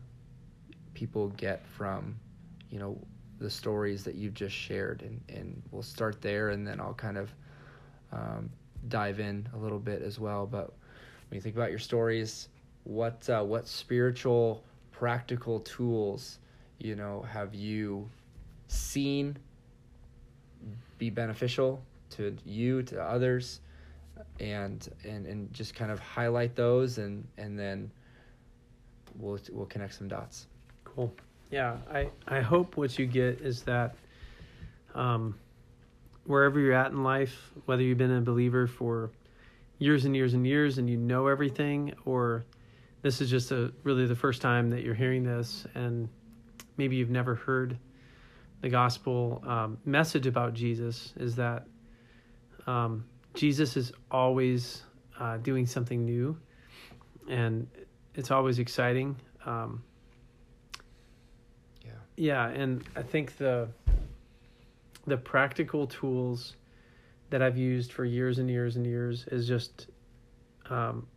people get from, the stories that you've just shared, and we'll start there, and then I'll kind of dive in a little bit as well. But when you think about your stories, what spiritual practical tools have you seen be beneficial to you, to others, and just kind of highlight those, and then we'll connect some dots. Cool. Yeah, I hope what you get is that wherever you're at in life, whether you've been a believer for years and years and years and you know everything, or this is just really the first time that you're hearing this, and maybe you've never heard the gospel message about Jesus, is that Jesus is always doing something new, and it's always exciting. Yeah, and I think the practical tools that I've used for years and years and years is just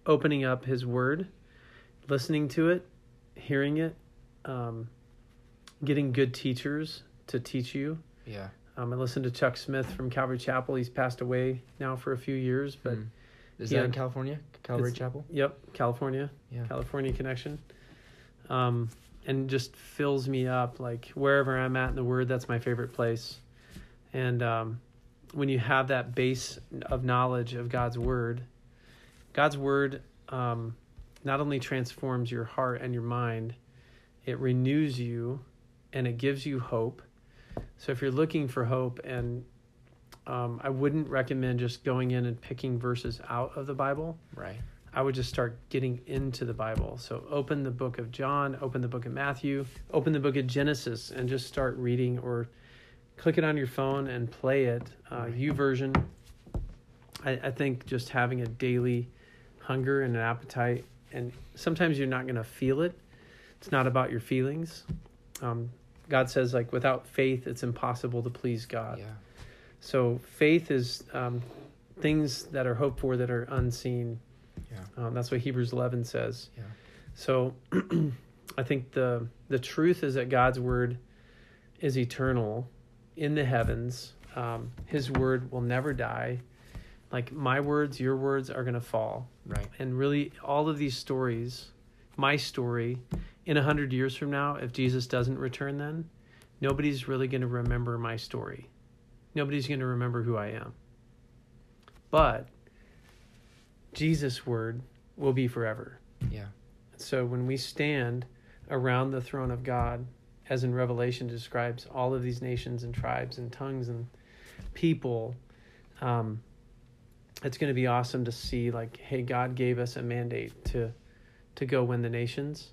opening up his word, listening to it, hearing it, getting good teachers to teach you. Yeah. I listened to Chuck Smith from Calvary Chapel. He's passed away now for a few years, but is that in California? Calvary Chapel? Yep, California. Yeah. California connection. And just fills me up, like wherever I'm at in the Word, that's my favorite place. And when you have that base of knowledge of God's Word not only transforms your heart and your mind, it renews you and it gives you hope. So if you're looking for hope, and I wouldn't recommend just going in and picking verses out of the Bible. Right. I would just start getting into the Bible. So open the book of John, open the book of Matthew, open the book of Genesis, and just start reading, or click it on your phone and play it. YouVersion. I think just having a daily hunger and an appetite, and sometimes you're not going to feel it. It's not about your feelings. God says, like, without faith, it's impossible to please God. Yeah. So faith is things that are hoped for that are unseen. Yeah. That's what Hebrews 11 says. Yeah. So I think the truth is that God's word is eternal in the heavens. His word will never die. Like my words, your words are going to fall. Right. And really all of these stories, my story, in 100 years from now, if Jesus doesn't return then, nobody's really going to remember my story. Nobody's going to remember who I am. But Jesus' word will be forever. Yeah. So when we stand around the throne of God, as in Revelation describes all of these nations and tribes and tongues and people, it's going to be awesome to see, like, hey, God gave us a mandate to go win the nations.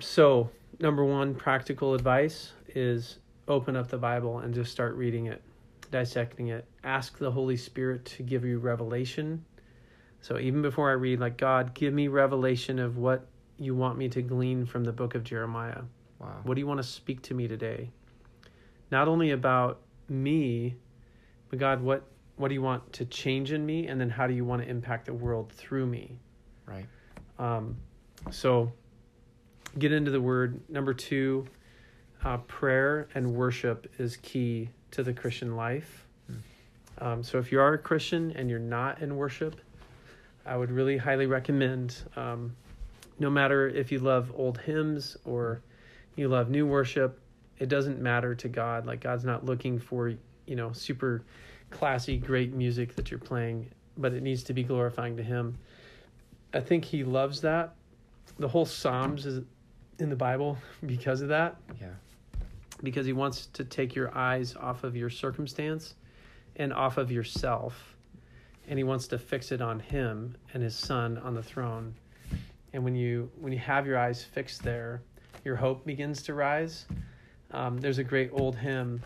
So number one practical advice is open up the Bible and just start reading it, dissecting it. Ask the Holy Spirit to give you revelation. So even before I read, like, God, give me revelation of what you want me to glean from the book of Jeremiah. Wow. What do you want to speak to me today? Not only about me, but God, what do you want to change in me? And then how do you want to impact the world through me? Right. So get into the word. Number two, prayer and worship is key to the Christian life. So if you are a Christian and you're not in worship, I would really highly recommend, no matter if you love old hymns or you love new worship, it doesn't matter to God. Like, God's not looking for, you know, super classy, great music that you're playing, but it needs to be glorifying to him. I think he loves that. The whole Psalms is in the Bible because of that. Yeah. Because he wants to take your eyes off of your circumstance and off of yourself, and he wants to fix it on him and his son on the throne. And when you have your eyes fixed there, your hope begins to rise. There's a great old hymn,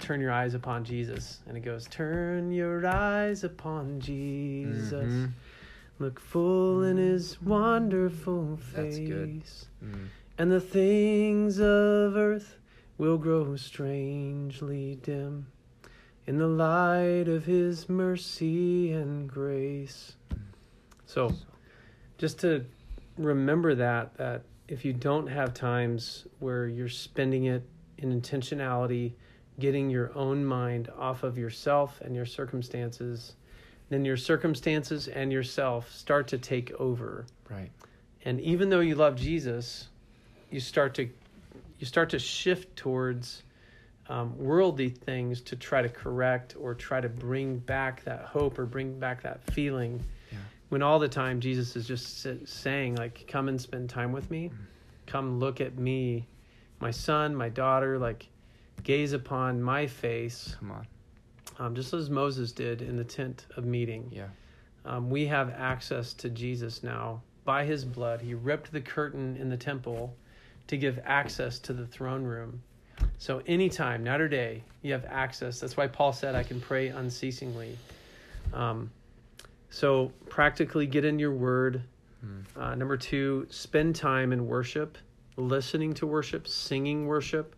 Turn Your Eyes Upon Jesus, and it goes, turn your eyes upon Jesus, look full in his wonderful face. That's good. And the things of earth will grow strangely dim in the light of his mercy and grace. So just to remember that if you don't have times where you're spending it in intentionality, getting your own mind off of yourself and your circumstances, then your circumstances and yourself start to take over. Right. And even though you love Jesus, you start to shift towards worldly things to try to correct or try to bring back that hope or bring back that feeling, when all the time Jesus is just saying, like, come and spend time with me. Come look at me, my son, my daughter, like, gaze upon my face. Come on. Just as Moses did in the tent of meeting. Yeah. We have access to Jesus now. By his blood, he ripped the curtain in the temple to give access to the throne room. So anytime, night or day, you have access. That's why Paul said, I can pray unceasingly. So practically get in your word. Number two, spend time in worship, listening to worship, singing worship,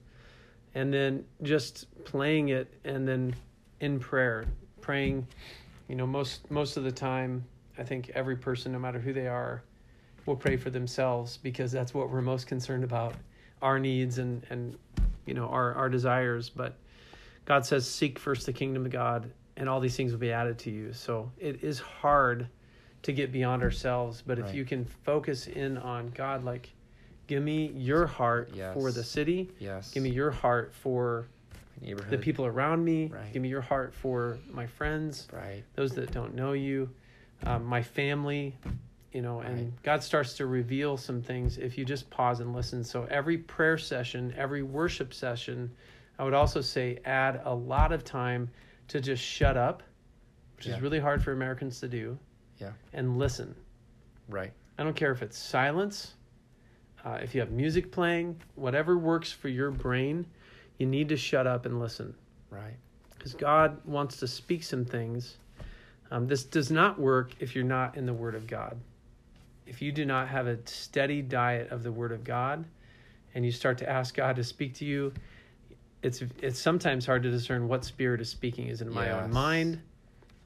and then just playing it, and then in prayer, praying. You know, most of the time, I think every person, no matter who they are, will pray for themselves, because that's what we're most concerned about, our needs and you know, our desires. But God says, seek first the kingdom of God, and all these things will be added to you. So it is hard to get beyond ourselves, but if you can focus in on God, like, give me your heart for the city, give me your heart for neighborhood, the people around me, give me your heart for my friends, those that don't know you, my family, you know, and God starts to reveal some things if you just pause and listen. So every prayer session, every worship session, I would also say add a lot of time to just shut up, which is really hard for Americans to do. Yeah. And listen. Right. I don't care if it's silence, if you have music playing, whatever works for your brain, you need to shut up and listen. Right. Because God wants to speak some things. This does not work if you're not in the Word of God. If you do not have a steady diet of the Word of God, and you start to ask God to speak to you, it's sometimes hard to discern what spirit is speaking. Is it my own mind,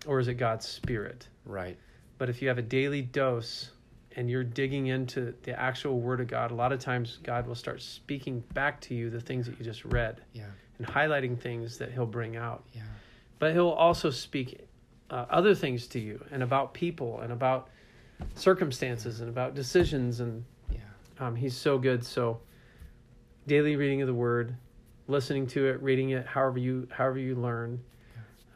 or is it God's spirit? Right. But if you have a daily dose and you're digging into the actual Word of God, a lot of times God will start speaking back to you the things that you just read, and highlighting things that he'll bring out. Yeah. But he'll also speak other things to you, and about people, and about circumstances, and about decisions. And he's so good. So daily reading of the Word, listening to it, reading it, however you learn.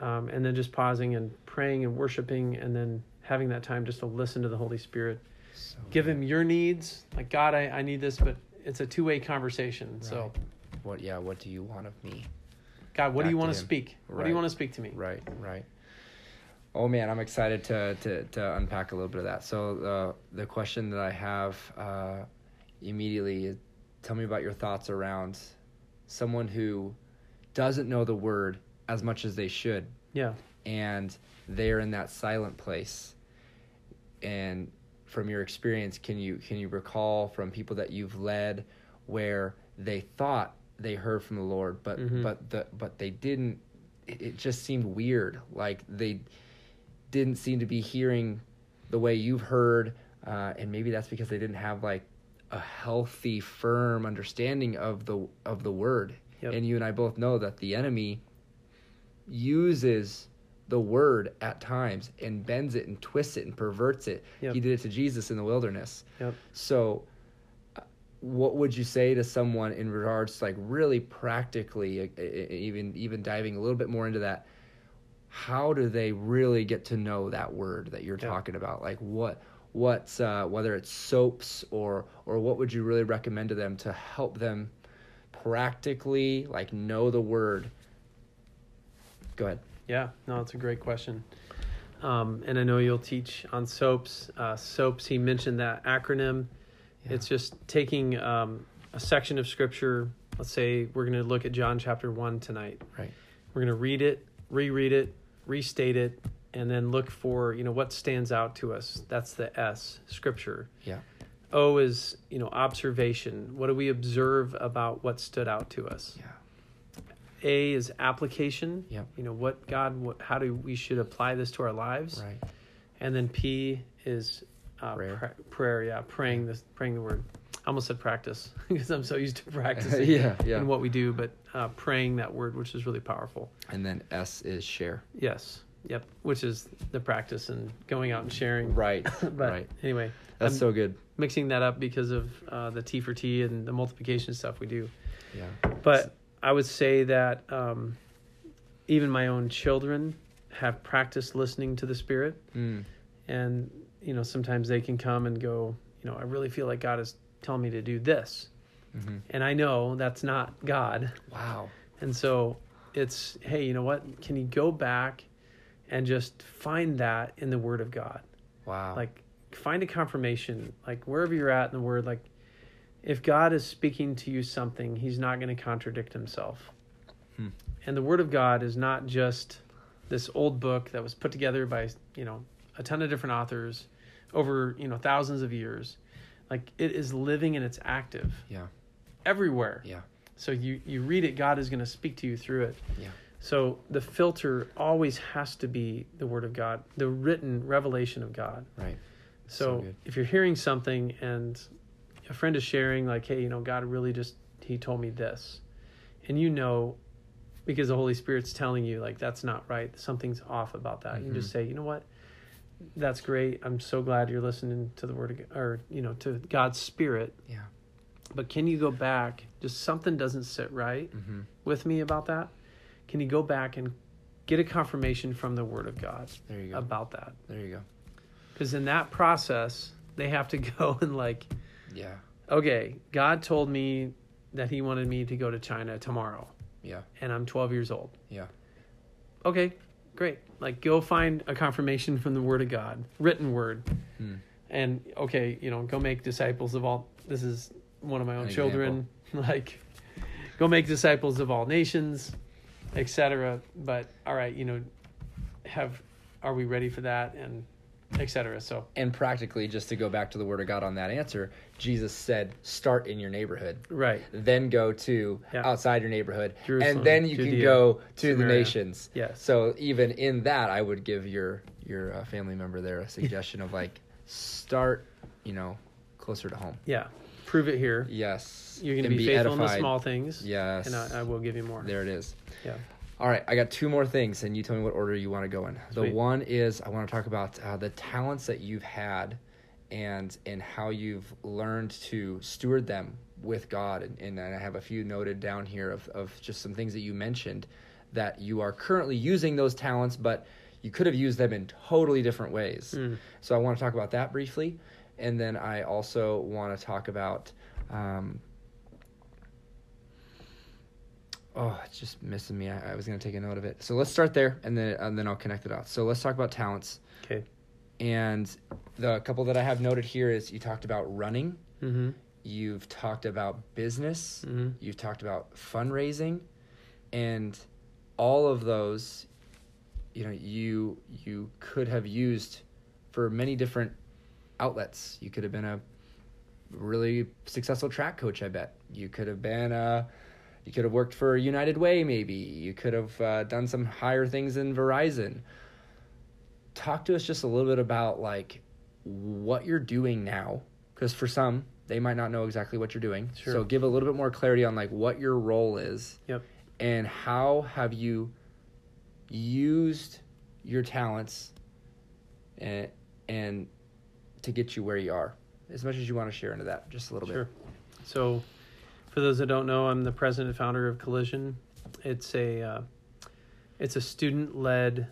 And then just pausing and praying and worshiping, and then having that time just to listen to the Holy Spirit. So give him your needs. Like, God, I need this, but it's a two-way conversation. Right. So what do you want of me? God, what do you want to speak? Right. What do you want to speak to me? Right, right. Oh man, I'm excited to unpack a little bit of that. So the question that I have immediately is, tell me about your thoughts around someone who doesn't know the Word as much as they should. Yeah. And they're in that silent place. And from your experience, can you recall from people that you've led where they thought they heard from the Lord, but but they didn't? It just seemed weird. Like, they didn't seem to be hearing the way you've heard, and maybe that's because they didn't have like a healthy, firm understanding of the Word. Yep. And you and I both know that the enemy uses the Word at times and bends it and twists it and perverts it. Yep. He did it to Jesus in the wilderness. Yep. So what would you say to someone in regards to, like, really practically, even diving a little bit more into that, how do they really get to know that Word that you're talking about? Like, what's whether it's soaps or what would you really recommend to them to help them practically, like, know the Word? Go ahead. Yeah, no, it's a great question. And I know you'll teach on SOAPs. SOAPs, he mentioned that acronym. Yeah. It's just taking a section of Scripture. Let's say we're going to look at John chapter 1 tonight. Right. We're going to read it, reread it, restate it, and then look for, you know, what stands out to us. That's the S, Scripture. Yeah. O is, you know, observation. What do we observe about what stood out to us? Yeah. A is application. Yep. You know, how do we should apply this to our lives? Right. And then P is prayer. Yeah, praying the Word. I almost said practice because I'm so used to practicing in what we do, but praying that Word, which is really powerful. And then S is share. Yes. Yep. Which is the practice and going out and sharing. Right. But anyway, that's so good. Mixing that up because of the T for T and the multiplication stuff we do. Yeah. But I would say that even my own children have practiced listening to the Spirit. Mm. And, you know, sometimes they can come and go, you know, I really feel like God is telling me to do this. Mm-hmm. And I know that's not God. Wow. And so it's, hey, you know what? Can you go back and just find that in the Word of God? Wow. Like, find a confirmation, like wherever you're at in the Word, like if God is speaking to you something, he's not going to contradict himself. Hmm. And the Word of God is not just this old book that was put together by, you know, a ton of different authors over, you know, thousands of years. Like it is living and it's active. Yeah. Everywhere. Yeah. So you read it, God is going to speak to you through it. Yeah. So the filter always has to be the Word of God, the written revelation of God. Right. So if you're hearing something and a friend is sharing like, hey, you know, God really just, he told me this. And you know, because the Holy Spirit's telling you like, that's not right. Something's off about that. Mm-hmm. You just say, you know what? That's great. I'm so glad you're listening to the Word of God, or, you know, to God's Spirit. Yeah. But can you go back? Just something doesn't sit right mm-hmm. with me about that. Can you go back and get a confirmation from the Word of God there you go. About that? There you go. Because in that process, they have to go and like, yeah, okay, God told me that he wanted me to go to China tomorrow. Yeah. And I'm 12 years old. Yeah. Okay, great. Like, go find a confirmation from the Word of God, written Word. Mm. And, okay, you know, go make disciples of all, this is one of my own children, like, go make disciples of all nations, etc. But, all right, you know, are we ready for that? And, etc. So, and practically, just to go back to the Word of God on that answer, Jesus said, "Start in your neighborhood, right? Then go to outside your neighborhood, Jerusalem, and then you Judea, can go to Samaria. The nations." Yes. So even in that, I would give your family member there a suggestion of like, start, you know, closer to home. Yeah. Prove it here. Yes. You can be faithful in the small things. Yes. And I will give you more. There it is. Yeah. All right, I got two more things, and you tell me what order you want to go in. Sweet. The one is I want to talk about the talents that you've had and how you've learned to steward them with God. And I have a few noted down here of just some things that you mentioned that you are currently using those talents, but you could have used them in totally different ways. Mm. So I want to talk about that briefly. And then I also want to talk about... Oh, it's just missing me. I was going to take a note of it. So let's start there, and then I'll connect it out. So let's talk about talents. Okay. And the couple that I have noted here is you talked about running. Mm-hmm. You've talked about business. Mm-hmm. You've talked about fundraising. And all of those, you know, you could have used for many different outlets. You could have been a really successful track coach, I bet. You could have worked for United Way, maybe. You could have done some higher things in Verizon. Talk to us just a little bit about, like, what you're doing now. Because for some, they might not know exactly what you're doing. Sure. So give a little bit more clarity on, like, what your role is. Yep. And how have you used your talents and to get you where you are? As much as you want to share into that, just a little bit. Sure. So... for those that don't know, I'm the president and founder of Collision. It's a student-led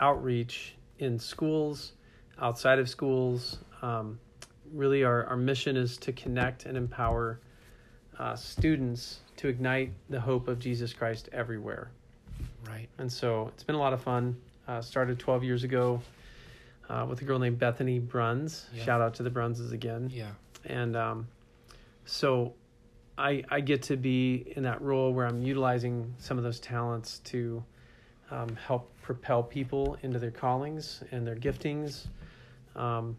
outreach in schools, outside of schools. Really, our mission is to connect and empower students to ignite the hope of Jesus Christ everywhere. Right. And so it's been a lot of fun. Started 12 years ago with a girl named Bethany Bruns. Yeah. Shout out to the Brunses again. Yeah. And so... I get to be in that role where I'm utilizing some of those talents to help propel people into their callings and their giftings. I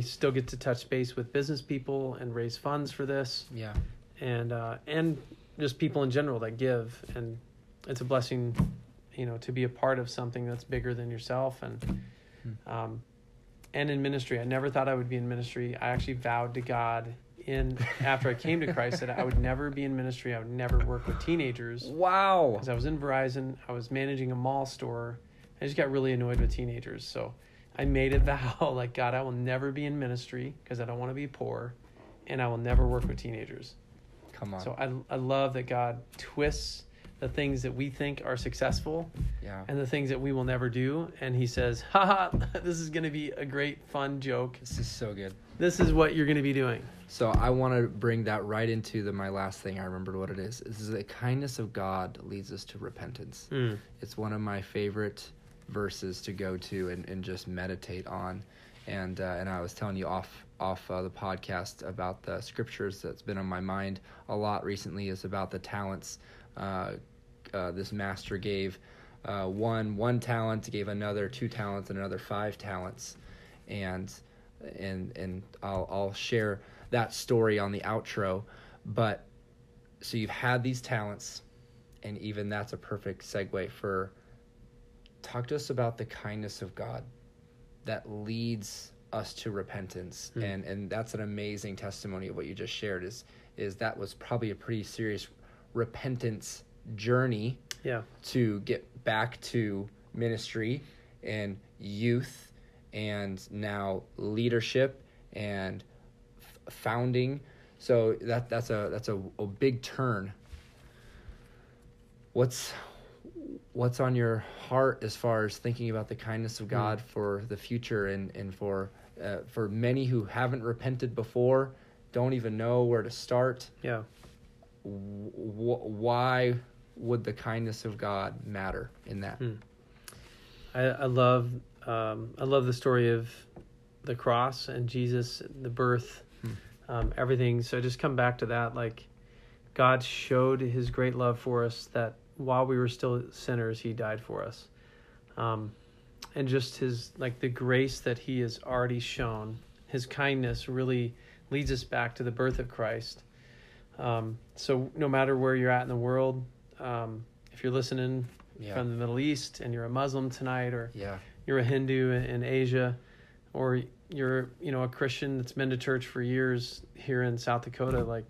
still get to touch base with business people and raise funds for this. Yeah. And just people in general that give. And it's a blessing, you know, to be a part of something that's bigger than yourself. And in ministry, I never thought I would be in ministry. I actually vowed to God... after I came to Christ that I would never be in ministry. I would never work with teenagers. Wow. Because I was in Verizon. I was managing a mall store. I just got really annoyed with teenagers. So I made a vow, like, God, I will never be in ministry because I don't want to be poor, and I will never work with teenagers. Come on. So I love that God twists the things that we think are successful and the things that we will never do. And he says, haha, this is going to be a great fun joke. This is so good. This is what you're going to be doing. So I want to bring that right into my last thing. I remembered what it is. This is the kindness of God leads us to repentance. Mm. It's one of my favorite verses to go to and just meditate on. And I was telling you off the podcast about the scriptures that's been on my mind a lot recently is about the talents. This master gave one talent, gave another 2 talents, and another 5 talents, and I'll share that story on the outro. But so you've had these talents, and even that's a perfect segue for talk to us about the kindness of God that leads us to repentance, and that's an amazing testimony of what you just shared. Is that was probably a pretty serious repentance journey to get back to ministry and youth and now leadership and founding. So that's a big turn. What's on your heart as far as thinking about the kindness of God for the future and for many who haven't repented before, don't even know where to start? Yeah. Why would the kindness of God matter in that? I love the story of the cross and Jesus, the birth, everything. So just come back to that. Like, God showed his great love for us that while we were still sinners, he died for us. And just his, the grace that he has already shown, his kindness really leads us back to the birth of Christ. So no matter where you're at in the world, if you're listening from the Middle East and you're a Muslim tonight, or you're a Hindu in Asia, or you're, a Christian that's been to church for years here in South Dakota,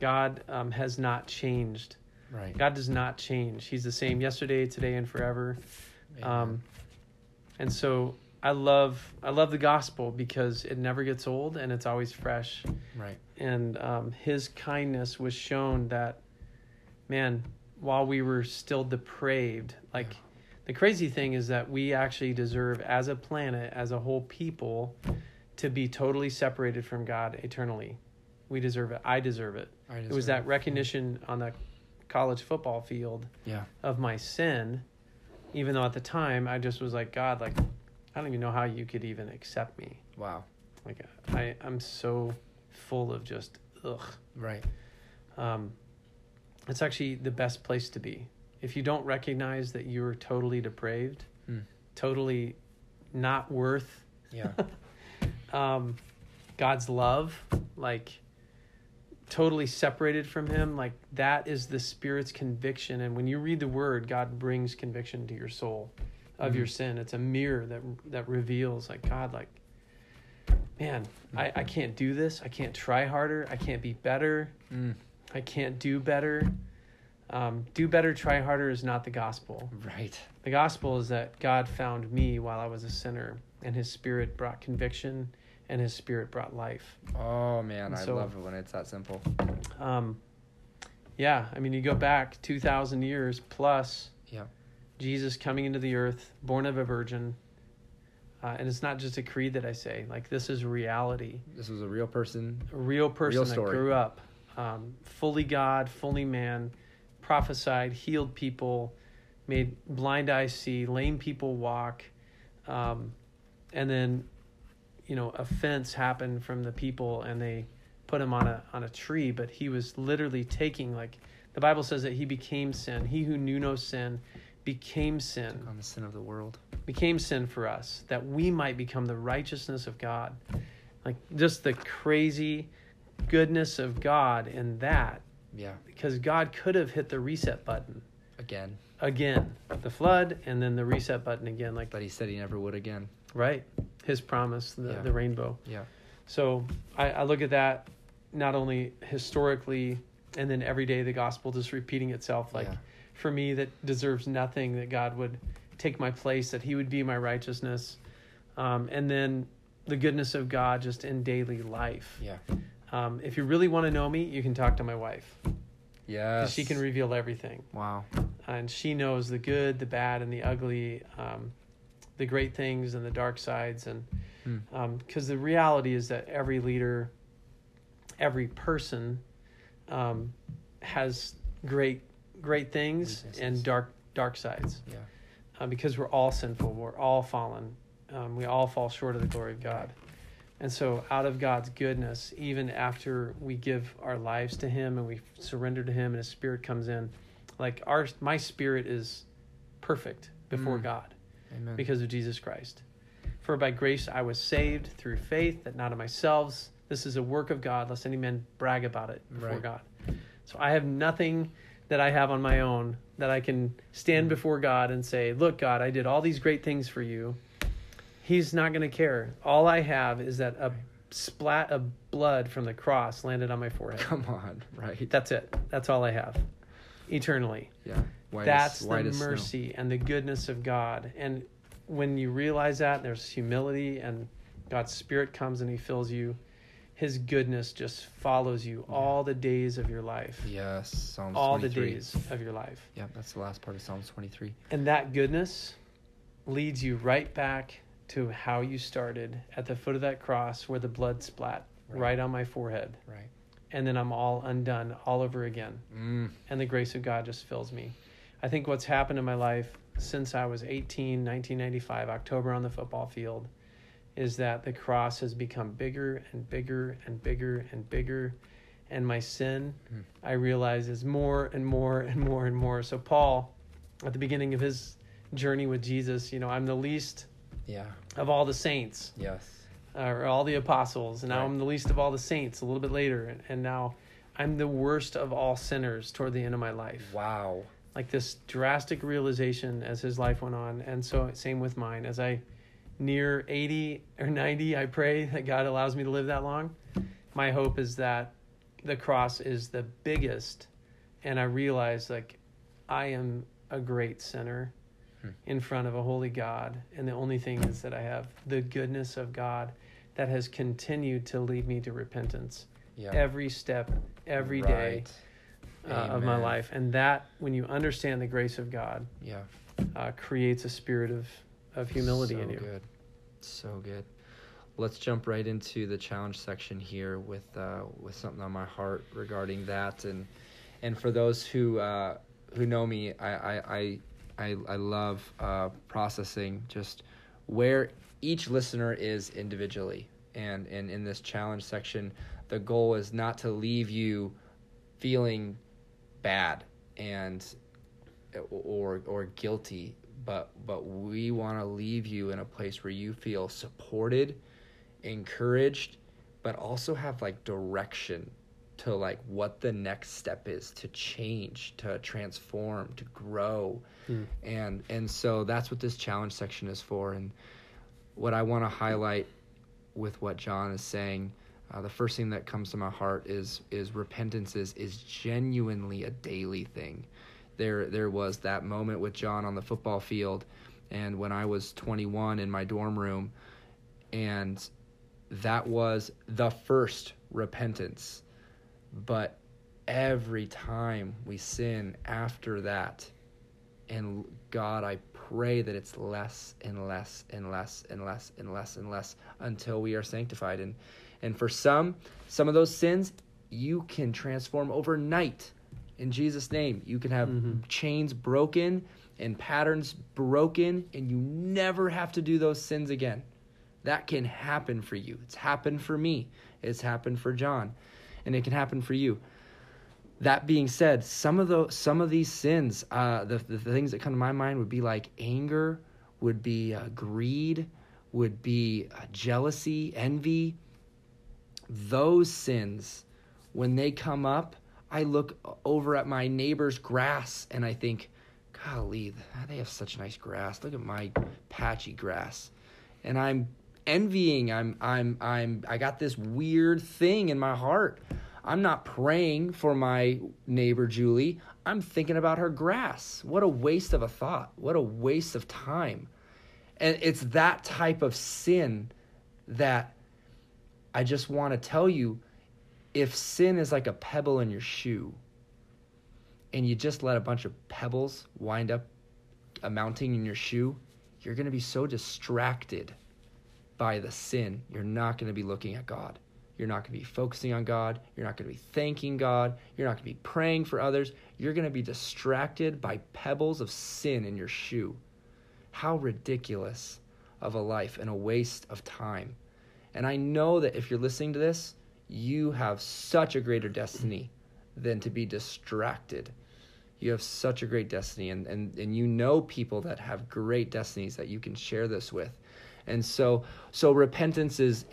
God, has not changed. Right. God does not change. He's the same yesterday, today, and forever. And so I love the gospel because it never gets old and it's always fresh. Right. And his kindness was shown that, man, while we were still depraved, the crazy thing is that we actually deserve as a planet, as a whole people, to be totally separated from God eternally. We deserve it. I deserve it. It was that recognition on that college football field of my sin, even though at the time I just was like, God, I don't even know how you could even accept me. Wow. I'm so full of just, ugh. Right. It's actually the best place to be. If you don't recognize that you're totally depraved, totally not worth God's love, totally separated from him, that is the Spirit's conviction. And when you read the Word, God brings conviction to your soul of your sin. It's a mirror that reveals, God, man, I can't do this. I can't try harder. I can't be better. I can't do better. Do better, try harder is not the gospel. Right. The gospel is that God found me while I was a sinner, and his Spirit brought conviction, and his Spirit brought life. Oh, man, I love it when it's that simple. You go back 2,000 years plus. Yeah. Jesus coming into the earth, born of a virgin, and it's not just a creed that I say. This is reality. This was a real person. A real person, real story. That grew up, fully God, fully man, prophesied, healed people, made blind eyes see, lame people walk, and then, offense happened from the people, and they put him on a tree. But he was literally taking, the Bible says that he became sin. He who knew no sin became sin. Took on the sin of the world. Became sin for us, that we might become the righteousness of God. Just the crazy goodness of God in that. Yeah. Because God could have hit the reset button. Again. The flood, and then the reset button again. But he said he never would again. Right. His promise, the rainbow. Yeah. So I look at that not only historically, and then every day the gospel just repeating itself. For me, that deserves nothing, that God would take my place, that he would be my righteousness. And then the goodness of God just in daily life. Yeah. If you really want to know me, you can talk to my wife. Yes. 'Cause she can reveal everything. Wow. And she knows the good, the bad, and the ugly, the great things and the dark sides. And because the reality is that every leader, every person has great things and dark sides. Yeah. Because we're all sinful. We're all fallen. We all fall short of the glory of God. And so out of God's goodness, even after we give our lives to him and we surrender to him and his spirit comes in, like my spirit is perfect before God. Amen. Because of Jesus Christ. For by grace I was saved through faith, that not of myself. This is a work of God, lest any man brag about it before God. So I have nothing that I have on my own that I can stand before God and say, look, God, I did all these great things for you. He's not going to care. All I have is that a splat of blood from the cross landed on my forehead. Come on, right? That's it. That's all I have, eternally. Yeah. That's the mercy and the goodness of God. And when you realize that, there's humility, and God's Spirit comes and He fills you. His goodness just follows you all the days of your life. Yes, Psalms 23. All the days of your life. Yeah, that's the last part of Psalms 23. And that goodness leads you right back to how you started at the foot of that cross where the blood splat right on my forehead. Right. And then I'm all undone all over again. And the grace of God just fills me. I think what's happened in my life since I was 18, 1995, October on the football field, is that the cross has become bigger and bigger and bigger and bigger. And my sin, I realize, is more and more and more and more. So Paul, at the beginning of his journey with Jesus, you know, I'm the least... Yeah. Of all the saints. Yes. Or all the apostles. And now I'm the least of all the saints a little bit later. And now I'm the worst of all sinners toward the end of my life. Wow. Like this drastic realization as his life went on. And so same with mine. As I near 80 or 90, I pray that God allows me to live that long. My hope is that the cross is the biggest. And I realize, like, I am a great sinner in front of a holy God, and the only thing is that I have the goodness of God that has continued to lead me to repentance every step, every day of my life. And that, when you understand the grace of God, creates a spirit of humility in you. So good. Let's jump right into the challenge section here with something on my heart regarding that. And for those who know me, I love processing just where each listener is individually. And in this challenge section, the goal is not to leave you feeling bad or guilty, but we want to leave you in a place where you feel supported, encouraged, but also have like direction to like what the next step is, to change, to transform, to grow. And so that's what this challenge section is for. And what I want to highlight with what John is saying, the first thing that comes to my heart is repentance is genuinely a daily thing. There was that moment with John on the football field, and when I was 21 in my dorm room, and that was the first repentance. But every time we sin after that, and God, I pray that it's less and less and less and less and less and less until we are sanctified. And for some of those sins, you can transform overnight. In Jesus' name, you can have chains broken and patterns broken, and you never have to do those sins again. That can happen for you. It's happened for me. It's happened for John. And it can happen for you. That being said, some of these sins, the things that come to my mind would be like anger, would be greed, would be jealousy, envy. Those sins, when they come up, I look over at my neighbor's grass and I think, golly, they have such nice grass. Look at my patchy grass. And I'm envying. I got this weird thing in my heart. I'm not praying for my neighbor Julie. I'm thinking about her grass. What a waste of a thought. What a waste of time. And it's that type of sin that I just want to tell you If sin is like a pebble in your shoe, and you just let a bunch of pebbles wind up amounting in your shoe, you're going to be so distracted by the sin. You're not going to be looking at God. You're not going to be focusing on God. You're not going to be thanking God. You're not going to be praying for others. You're going to be distracted by pebbles of sin in your shoe. How ridiculous of a life and a waste of time. And I know that if you're listening to this, you have such a greater destiny than to be distracted. You have such a great destiny, and you know people that have great destinies that you can share this with. And so repentance is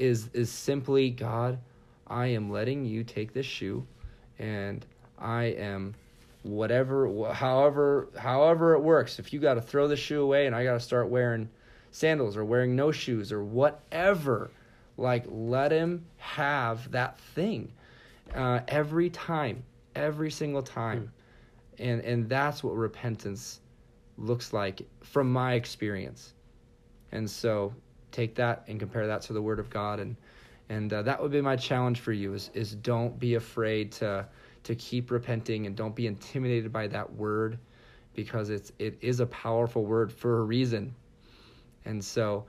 simply, God, I am letting you take this shoe, and I am however it works. If you got to throw the shoe away and I got to start wearing sandals or wearing no shoes or whatever, like, let him have that thing every single time. And that's what repentance looks like from my experience. And so take that and compare that to the Word of God. And that would be my challenge for you is don't be afraid to keep repenting, and don't be intimidated by that word, because it is a powerful word for a reason. And so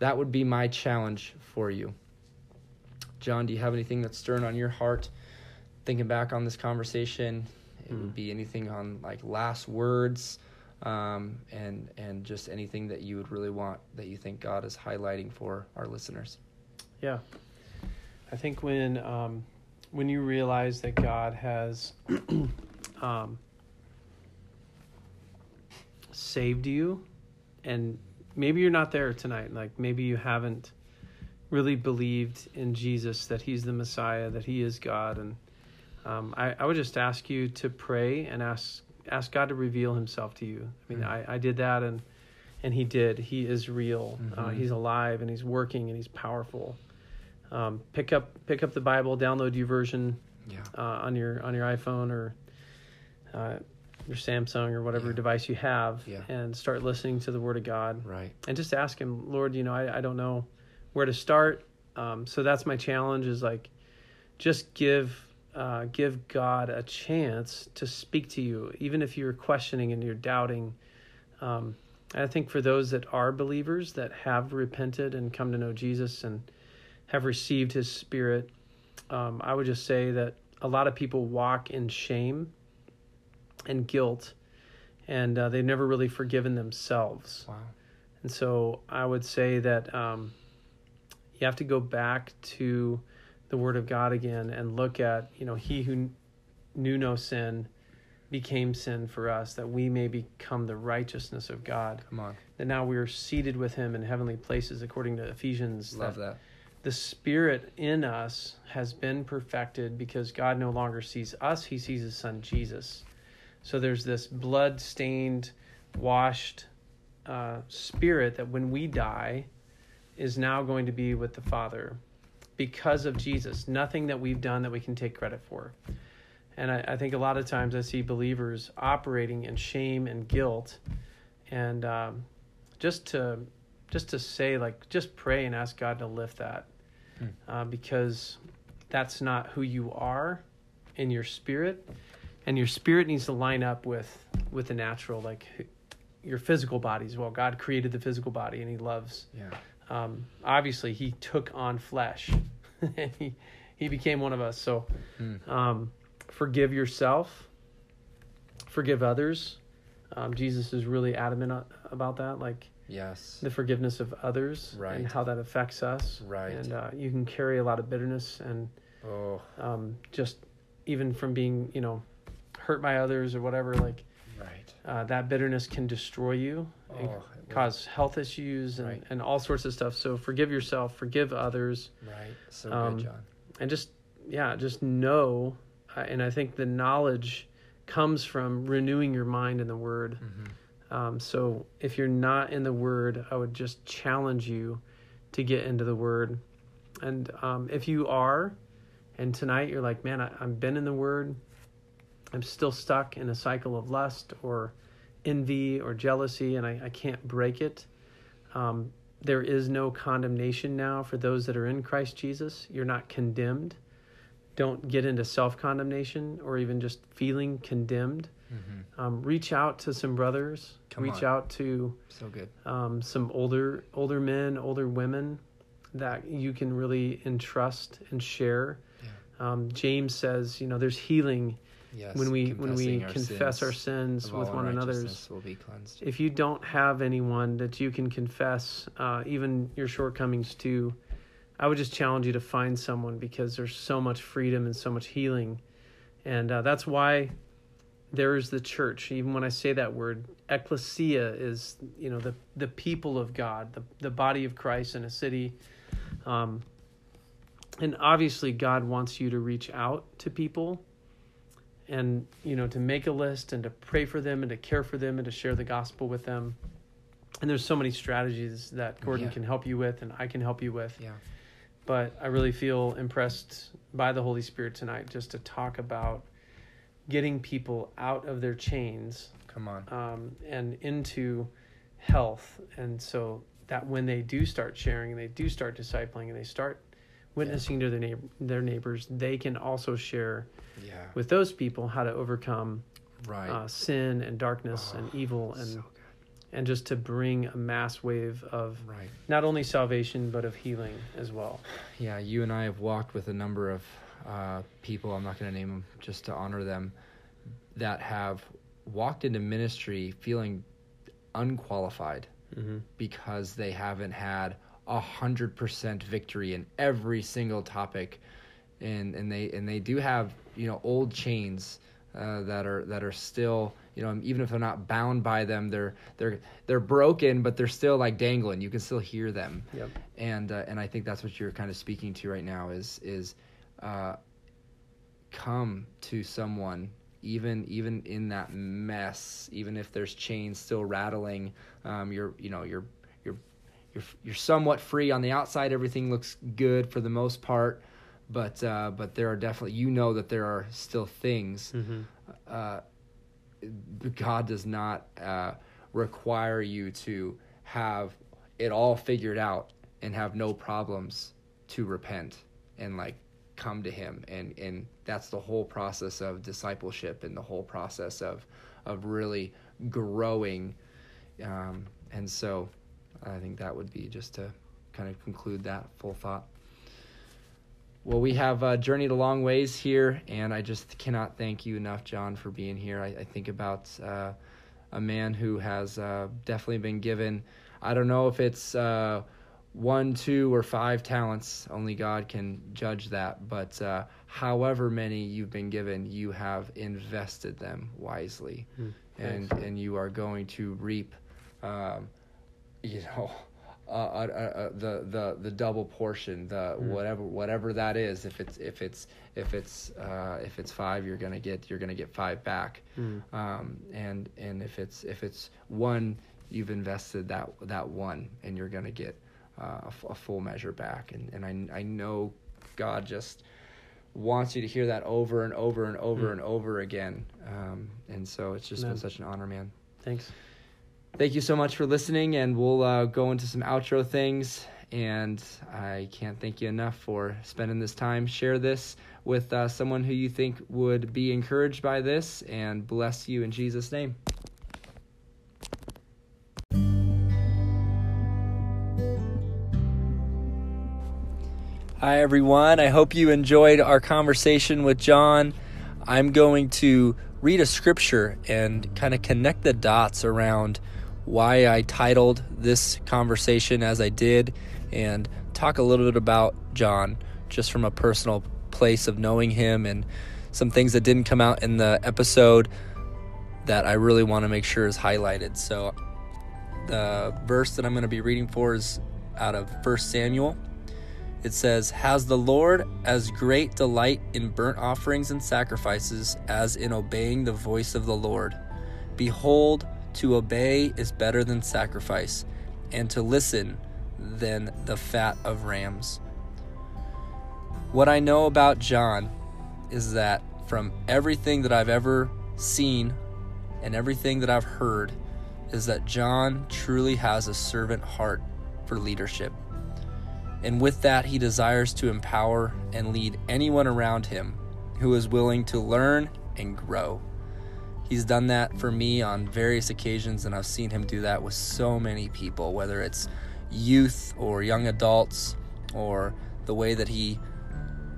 that would be my challenge for you. John, do you have anything that's stirring on your heart? Thinking back on this conversation, it would be anything on like last words, and just anything that you would really want, that you think God is highlighting for our listeners. Yeah. I think when you realize that God has saved you, and maybe you're not there tonight, like maybe you haven't really believed in Jesus, that he's the Messiah, that he is God. And I would just ask you to pray and ask God to reveal himself to you. I mean, I did that, and he did. He is real. Mm-hmm. He's alive, and he's working, and he's powerful. Pick up the Bible, download YouVersion on your iPhone or your Samsung or whatever device you have, and start listening to the Word of God. Right. And just ask him, Lord, I don't know where to start. So that's my challenge, is like, just give God a chance to speak to you, even if you're questioning and you're doubting. I think for those that are believers, that have repented and come to know Jesus and have received his Spirit, I would just say that a lot of people walk in shame and guilt, and they've never really forgiven themselves. Wow. And so I would say that you have to go back to the Word of God again and look at, he who knew no sin became sin for us, that we may become the righteousness of God. Come on. That now we are seated with him in heavenly places, according to Ephesians. Love that. The Spirit in us has been perfected, because God no longer sees us, he sees his Son, Jesus. So there's this blood-stained, washed Spirit that when we die is now going to be with the Father because of Jesus. Nothing that we've done that we can take credit for. And I think a lot of times I see believers operating in shame and guilt. And just to say, like, just pray and ask God to lift that because that's not who you are in your spirit. And your spirit needs to line up with the natural, like your physical body as well. God created the physical body, and he loves. Yeah. Obviously, he took on flesh. He became one of us. So forgive yourself. Forgive others. Jesus is really adamant about that. Like, yes, the forgiveness of others, right, and how that affects us. Right. And you can carry a lot of bitterness and just even from being, hurt by others or whatever, like, right, that bitterness can destroy you and cause health issues and all sorts of stuff. So forgive yourself, forgive others. Right. So good, John. And just know. And I think the knowledge comes from renewing your mind in the Word. Mm-hmm. So if you're not in the Word, I would just challenge you to get into the Word. And if you are, and tonight you're like, man, I've been in the Word, I'm still stuck in a cycle of lust or envy or jealousy, and I can't break it. There is no condemnation now for those that are in Christ Jesus. You're not condemned. don't get into self-condemnation or even just feeling condemned. Mm-hmm. Reach out to some brothers. Reach out to some older men, older women that you can really entrust and share. Yeah. James says, there's healing when we confess our sins with one another. If you don't have anyone that you can confess even your shortcomings to, I would just challenge you to find someone, because there's so much freedom and so much healing. And that's why there is the church. Even when I say that word, ecclesia is, the people of God, the body of Christ in a city. And obviously God wants you to reach out to people and, to make a list and to pray for them and to care for them and to share the gospel with them. And there's so many strategies that Gordon can help you with and I can help you with. Yeah. But I really feel impressed by the Holy Spirit tonight just to talk about getting people out of their chains and into health, and so that when they do start sharing and they do start discipling and they start witnessing to their neighbors, they can also share with those people how to overcome sin and darkness and evil and just to bring a mass wave of not only salvation but of healing as well. Yeah, you and I have walked with a number of people, I'm not going to name them just to honor them, that have walked into ministry feeling unqualified because they haven't had 100% victory in every single topic, and they do have old chains that are still even if they're not bound by them, they're broken, but they're still like dangling. You can still hear them. Yep. And I think that's what you're kind of speaking to right now is come to someone even in that mess, even if there's chains still rattling. You're somewhat free on the outside. Everything looks good for the most part, but there are definitely that there are still things. God does not require you to have it all figured out and have no problems to repent and come to him, and that's the whole process of discipleship and the whole process of really growing. And so I think that would be just to kind of conclude that full thought. Well, we have journeyed a long ways here, and I just cannot thank you enough, John, for being here. I think about a man who has definitely been given, I don't know if it's 1, 2, or 5 talents. Only God can judge that. But however many you've been given, you have invested them wisely. And you are going to reap, the double portion, whatever that is. If it's 5, you're gonna get 5 back. And if it's 1, you've invested that 1, and you're gonna get a full measure back, and I know God just wants you to hear that over and over and over and over again, and so it's just been such an honor, man. Thanks. Thank you so much for listening, and we'll go into some outro things, and I can't thank you enough for spending this time. Share this with someone who you think would be encouraged by this, and bless you in Jesus' name. Hi, everyone. I hope you enjoyed our conversation with John. I'm going to read a scripture and kind of connect the dots around why I titled this conversation as I did, and talk a little bit about John just from a personal place of knowing him, and some things that didn't come out in the episode that I really want to make sure is highlighted. So the verse that I'm going to be reading for is out of 1 Samuel. It says, "Has the Lord as great delight in burnt offerings and sacrifices as in obeying the voice of the Lord? Behold, to obey is better than sacrifice, and to listen than the fat of rams." What I know about John is that from everything that I've ever seen and everything that I've heard, is that John truly has a servant heart for leadership. And with that, he desires to empower and lead anyone around him who is willing to learn and grow. He's done that for me on various occasions, and I've seen him do that with so many people, whether it's youth or young adults or the way that he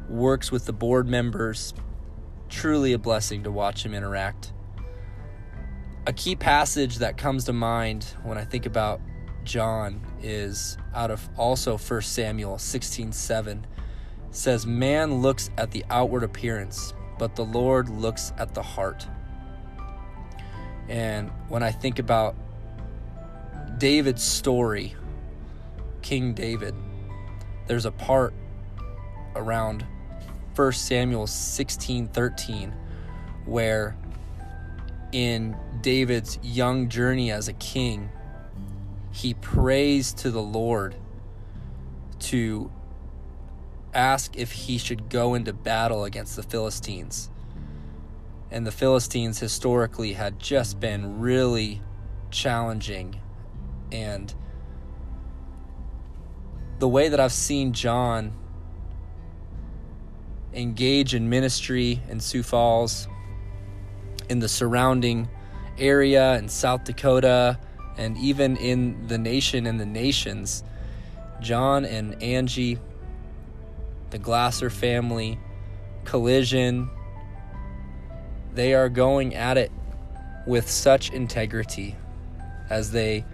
works with the board members. Truly a blessing to watch him interact. A key passage that comes to mind when I think about John is out of also 1 Samuel 16:7. Says, "Man looks at the outward appearance, but the Lord looks at the heart." And when I think about David's story, King David, there's a part around 1 Samuel 16:13 where in David's young journey as a king, he prays to the Lord to ask if he should go into battle against the Philistines. And the Philistines historically had just been really challenging. And the way that I've seen John engage in ministry in Sioux Falls, in the surrounding area, in South Dakota, and even in the nation and the nations, John and Angie, the Glasser family, Collision, they are going at it with such integrity as they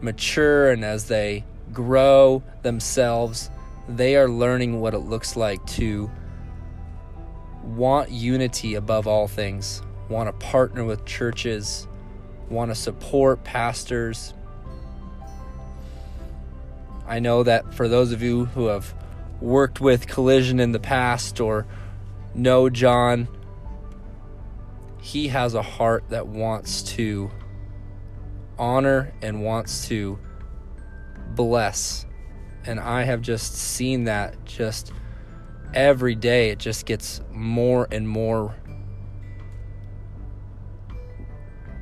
mature and as they grow themselves. They are learning what it looks like to want unity above all things, want to partner with churches, want to support pastors. I know that for those of you who have worked with Collision in the past or know John, he has a heart that wants to honor and wants to bless. And I have just seen that just every day. It just gets more and more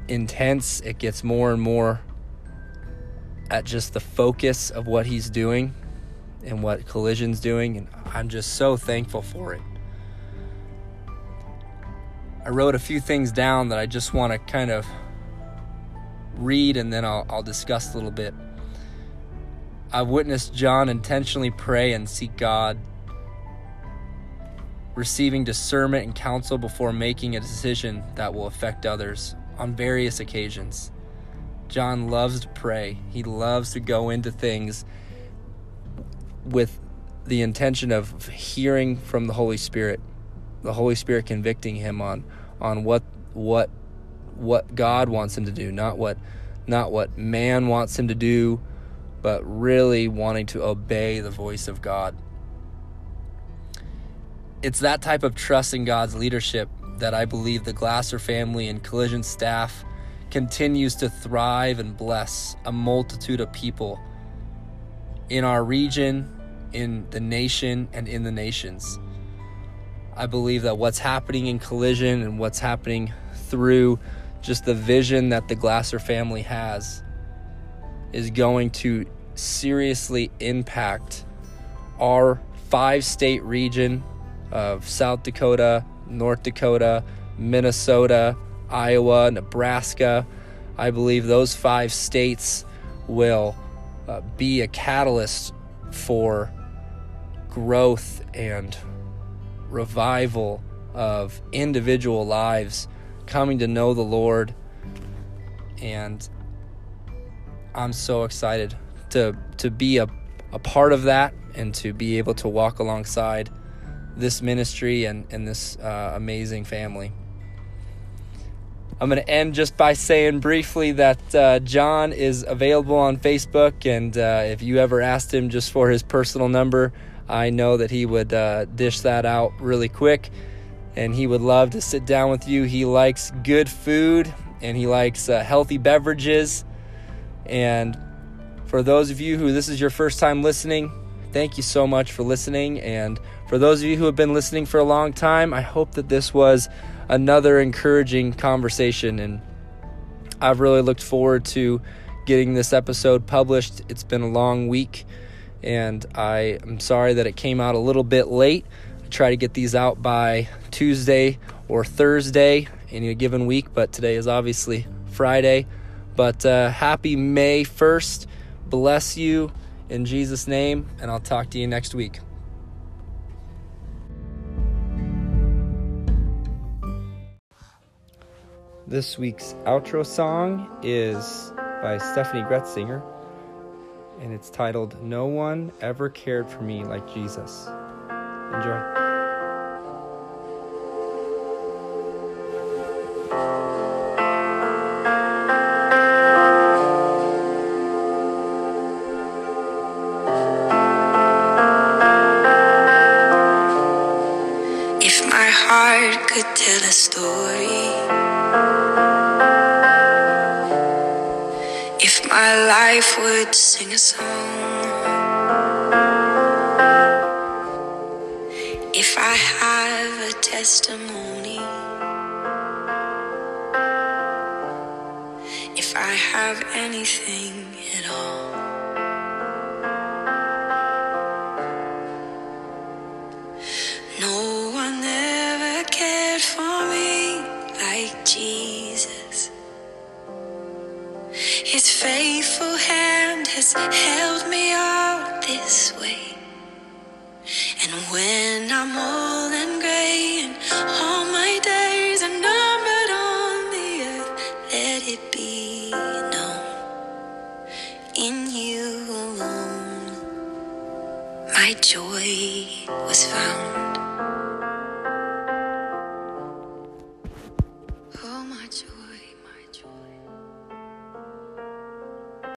intense. It gets more and more at just the focus of what he's doing and what Collision's doing. And I'm just so thankful for it. I wrote a few things down that I just want to kind of read, and then I'll discuss a little bit. I've witnessed John intentionally pray and seek God, receiving discernment and counsel before making a decision that will affect others on various occasions. John loves to pray. He loves to go into things with the intention of hearing from the Holy Spirit. The Holy Spirit convicting him on what God wants him to do, not what man wants him to do, but really wanting to obey the voice of God. It's that type of trust in God's leadership that I believe the Glasser family and Collision staff continues to thrive and bless a multitude of people in our region, in the nation, and in the nations. I believe that what's happening in Collision and what's happening through just the vision that the Glasser family has is going to seriously impact our 5-state region of South Dakota, North Dakota, Minnesota, Iowa, Nebraska. I believe those 5 states will be a catalyst for growth and revival of individual lives coming to know the Lord. And I'm so excited to be a part of that and to be able to walk alongside this ministry and this amazing family. I'm going to end just by saying briefly that John is available on Facebook, and if you ever asked him just for his personal number, I know that he would dish that out really quick, and he would love to sit down with you. He likes good food, and he likes healthy beverages. And for those of you who this is your first time listening, thank you so much for listening. And for those of you who have been listening for a long time, I hope that this was another encouraging conversation. And I've really looked forward to getting this episode published. It's been a long week. and I am sorry that it came out a little bit late. I try to get these out by Tuesday or Thursday in a given week, but today is obviously Friday. But happy May 1st. Bless you in Jesus' name, and I'll talk to you next week. This week's outro song is by Stephanie Gretzinger, and it's titled, "No One Ever Cared for Me Like Jesus." Enjoy. Would sing a song if I have a testimony, if I have anything at all. No one ever cared for me like Jesus. His faithful hand has held me out this way. And when I'm old and gray and all my days are numbered on the earth, let it be known in you alone my joy was found.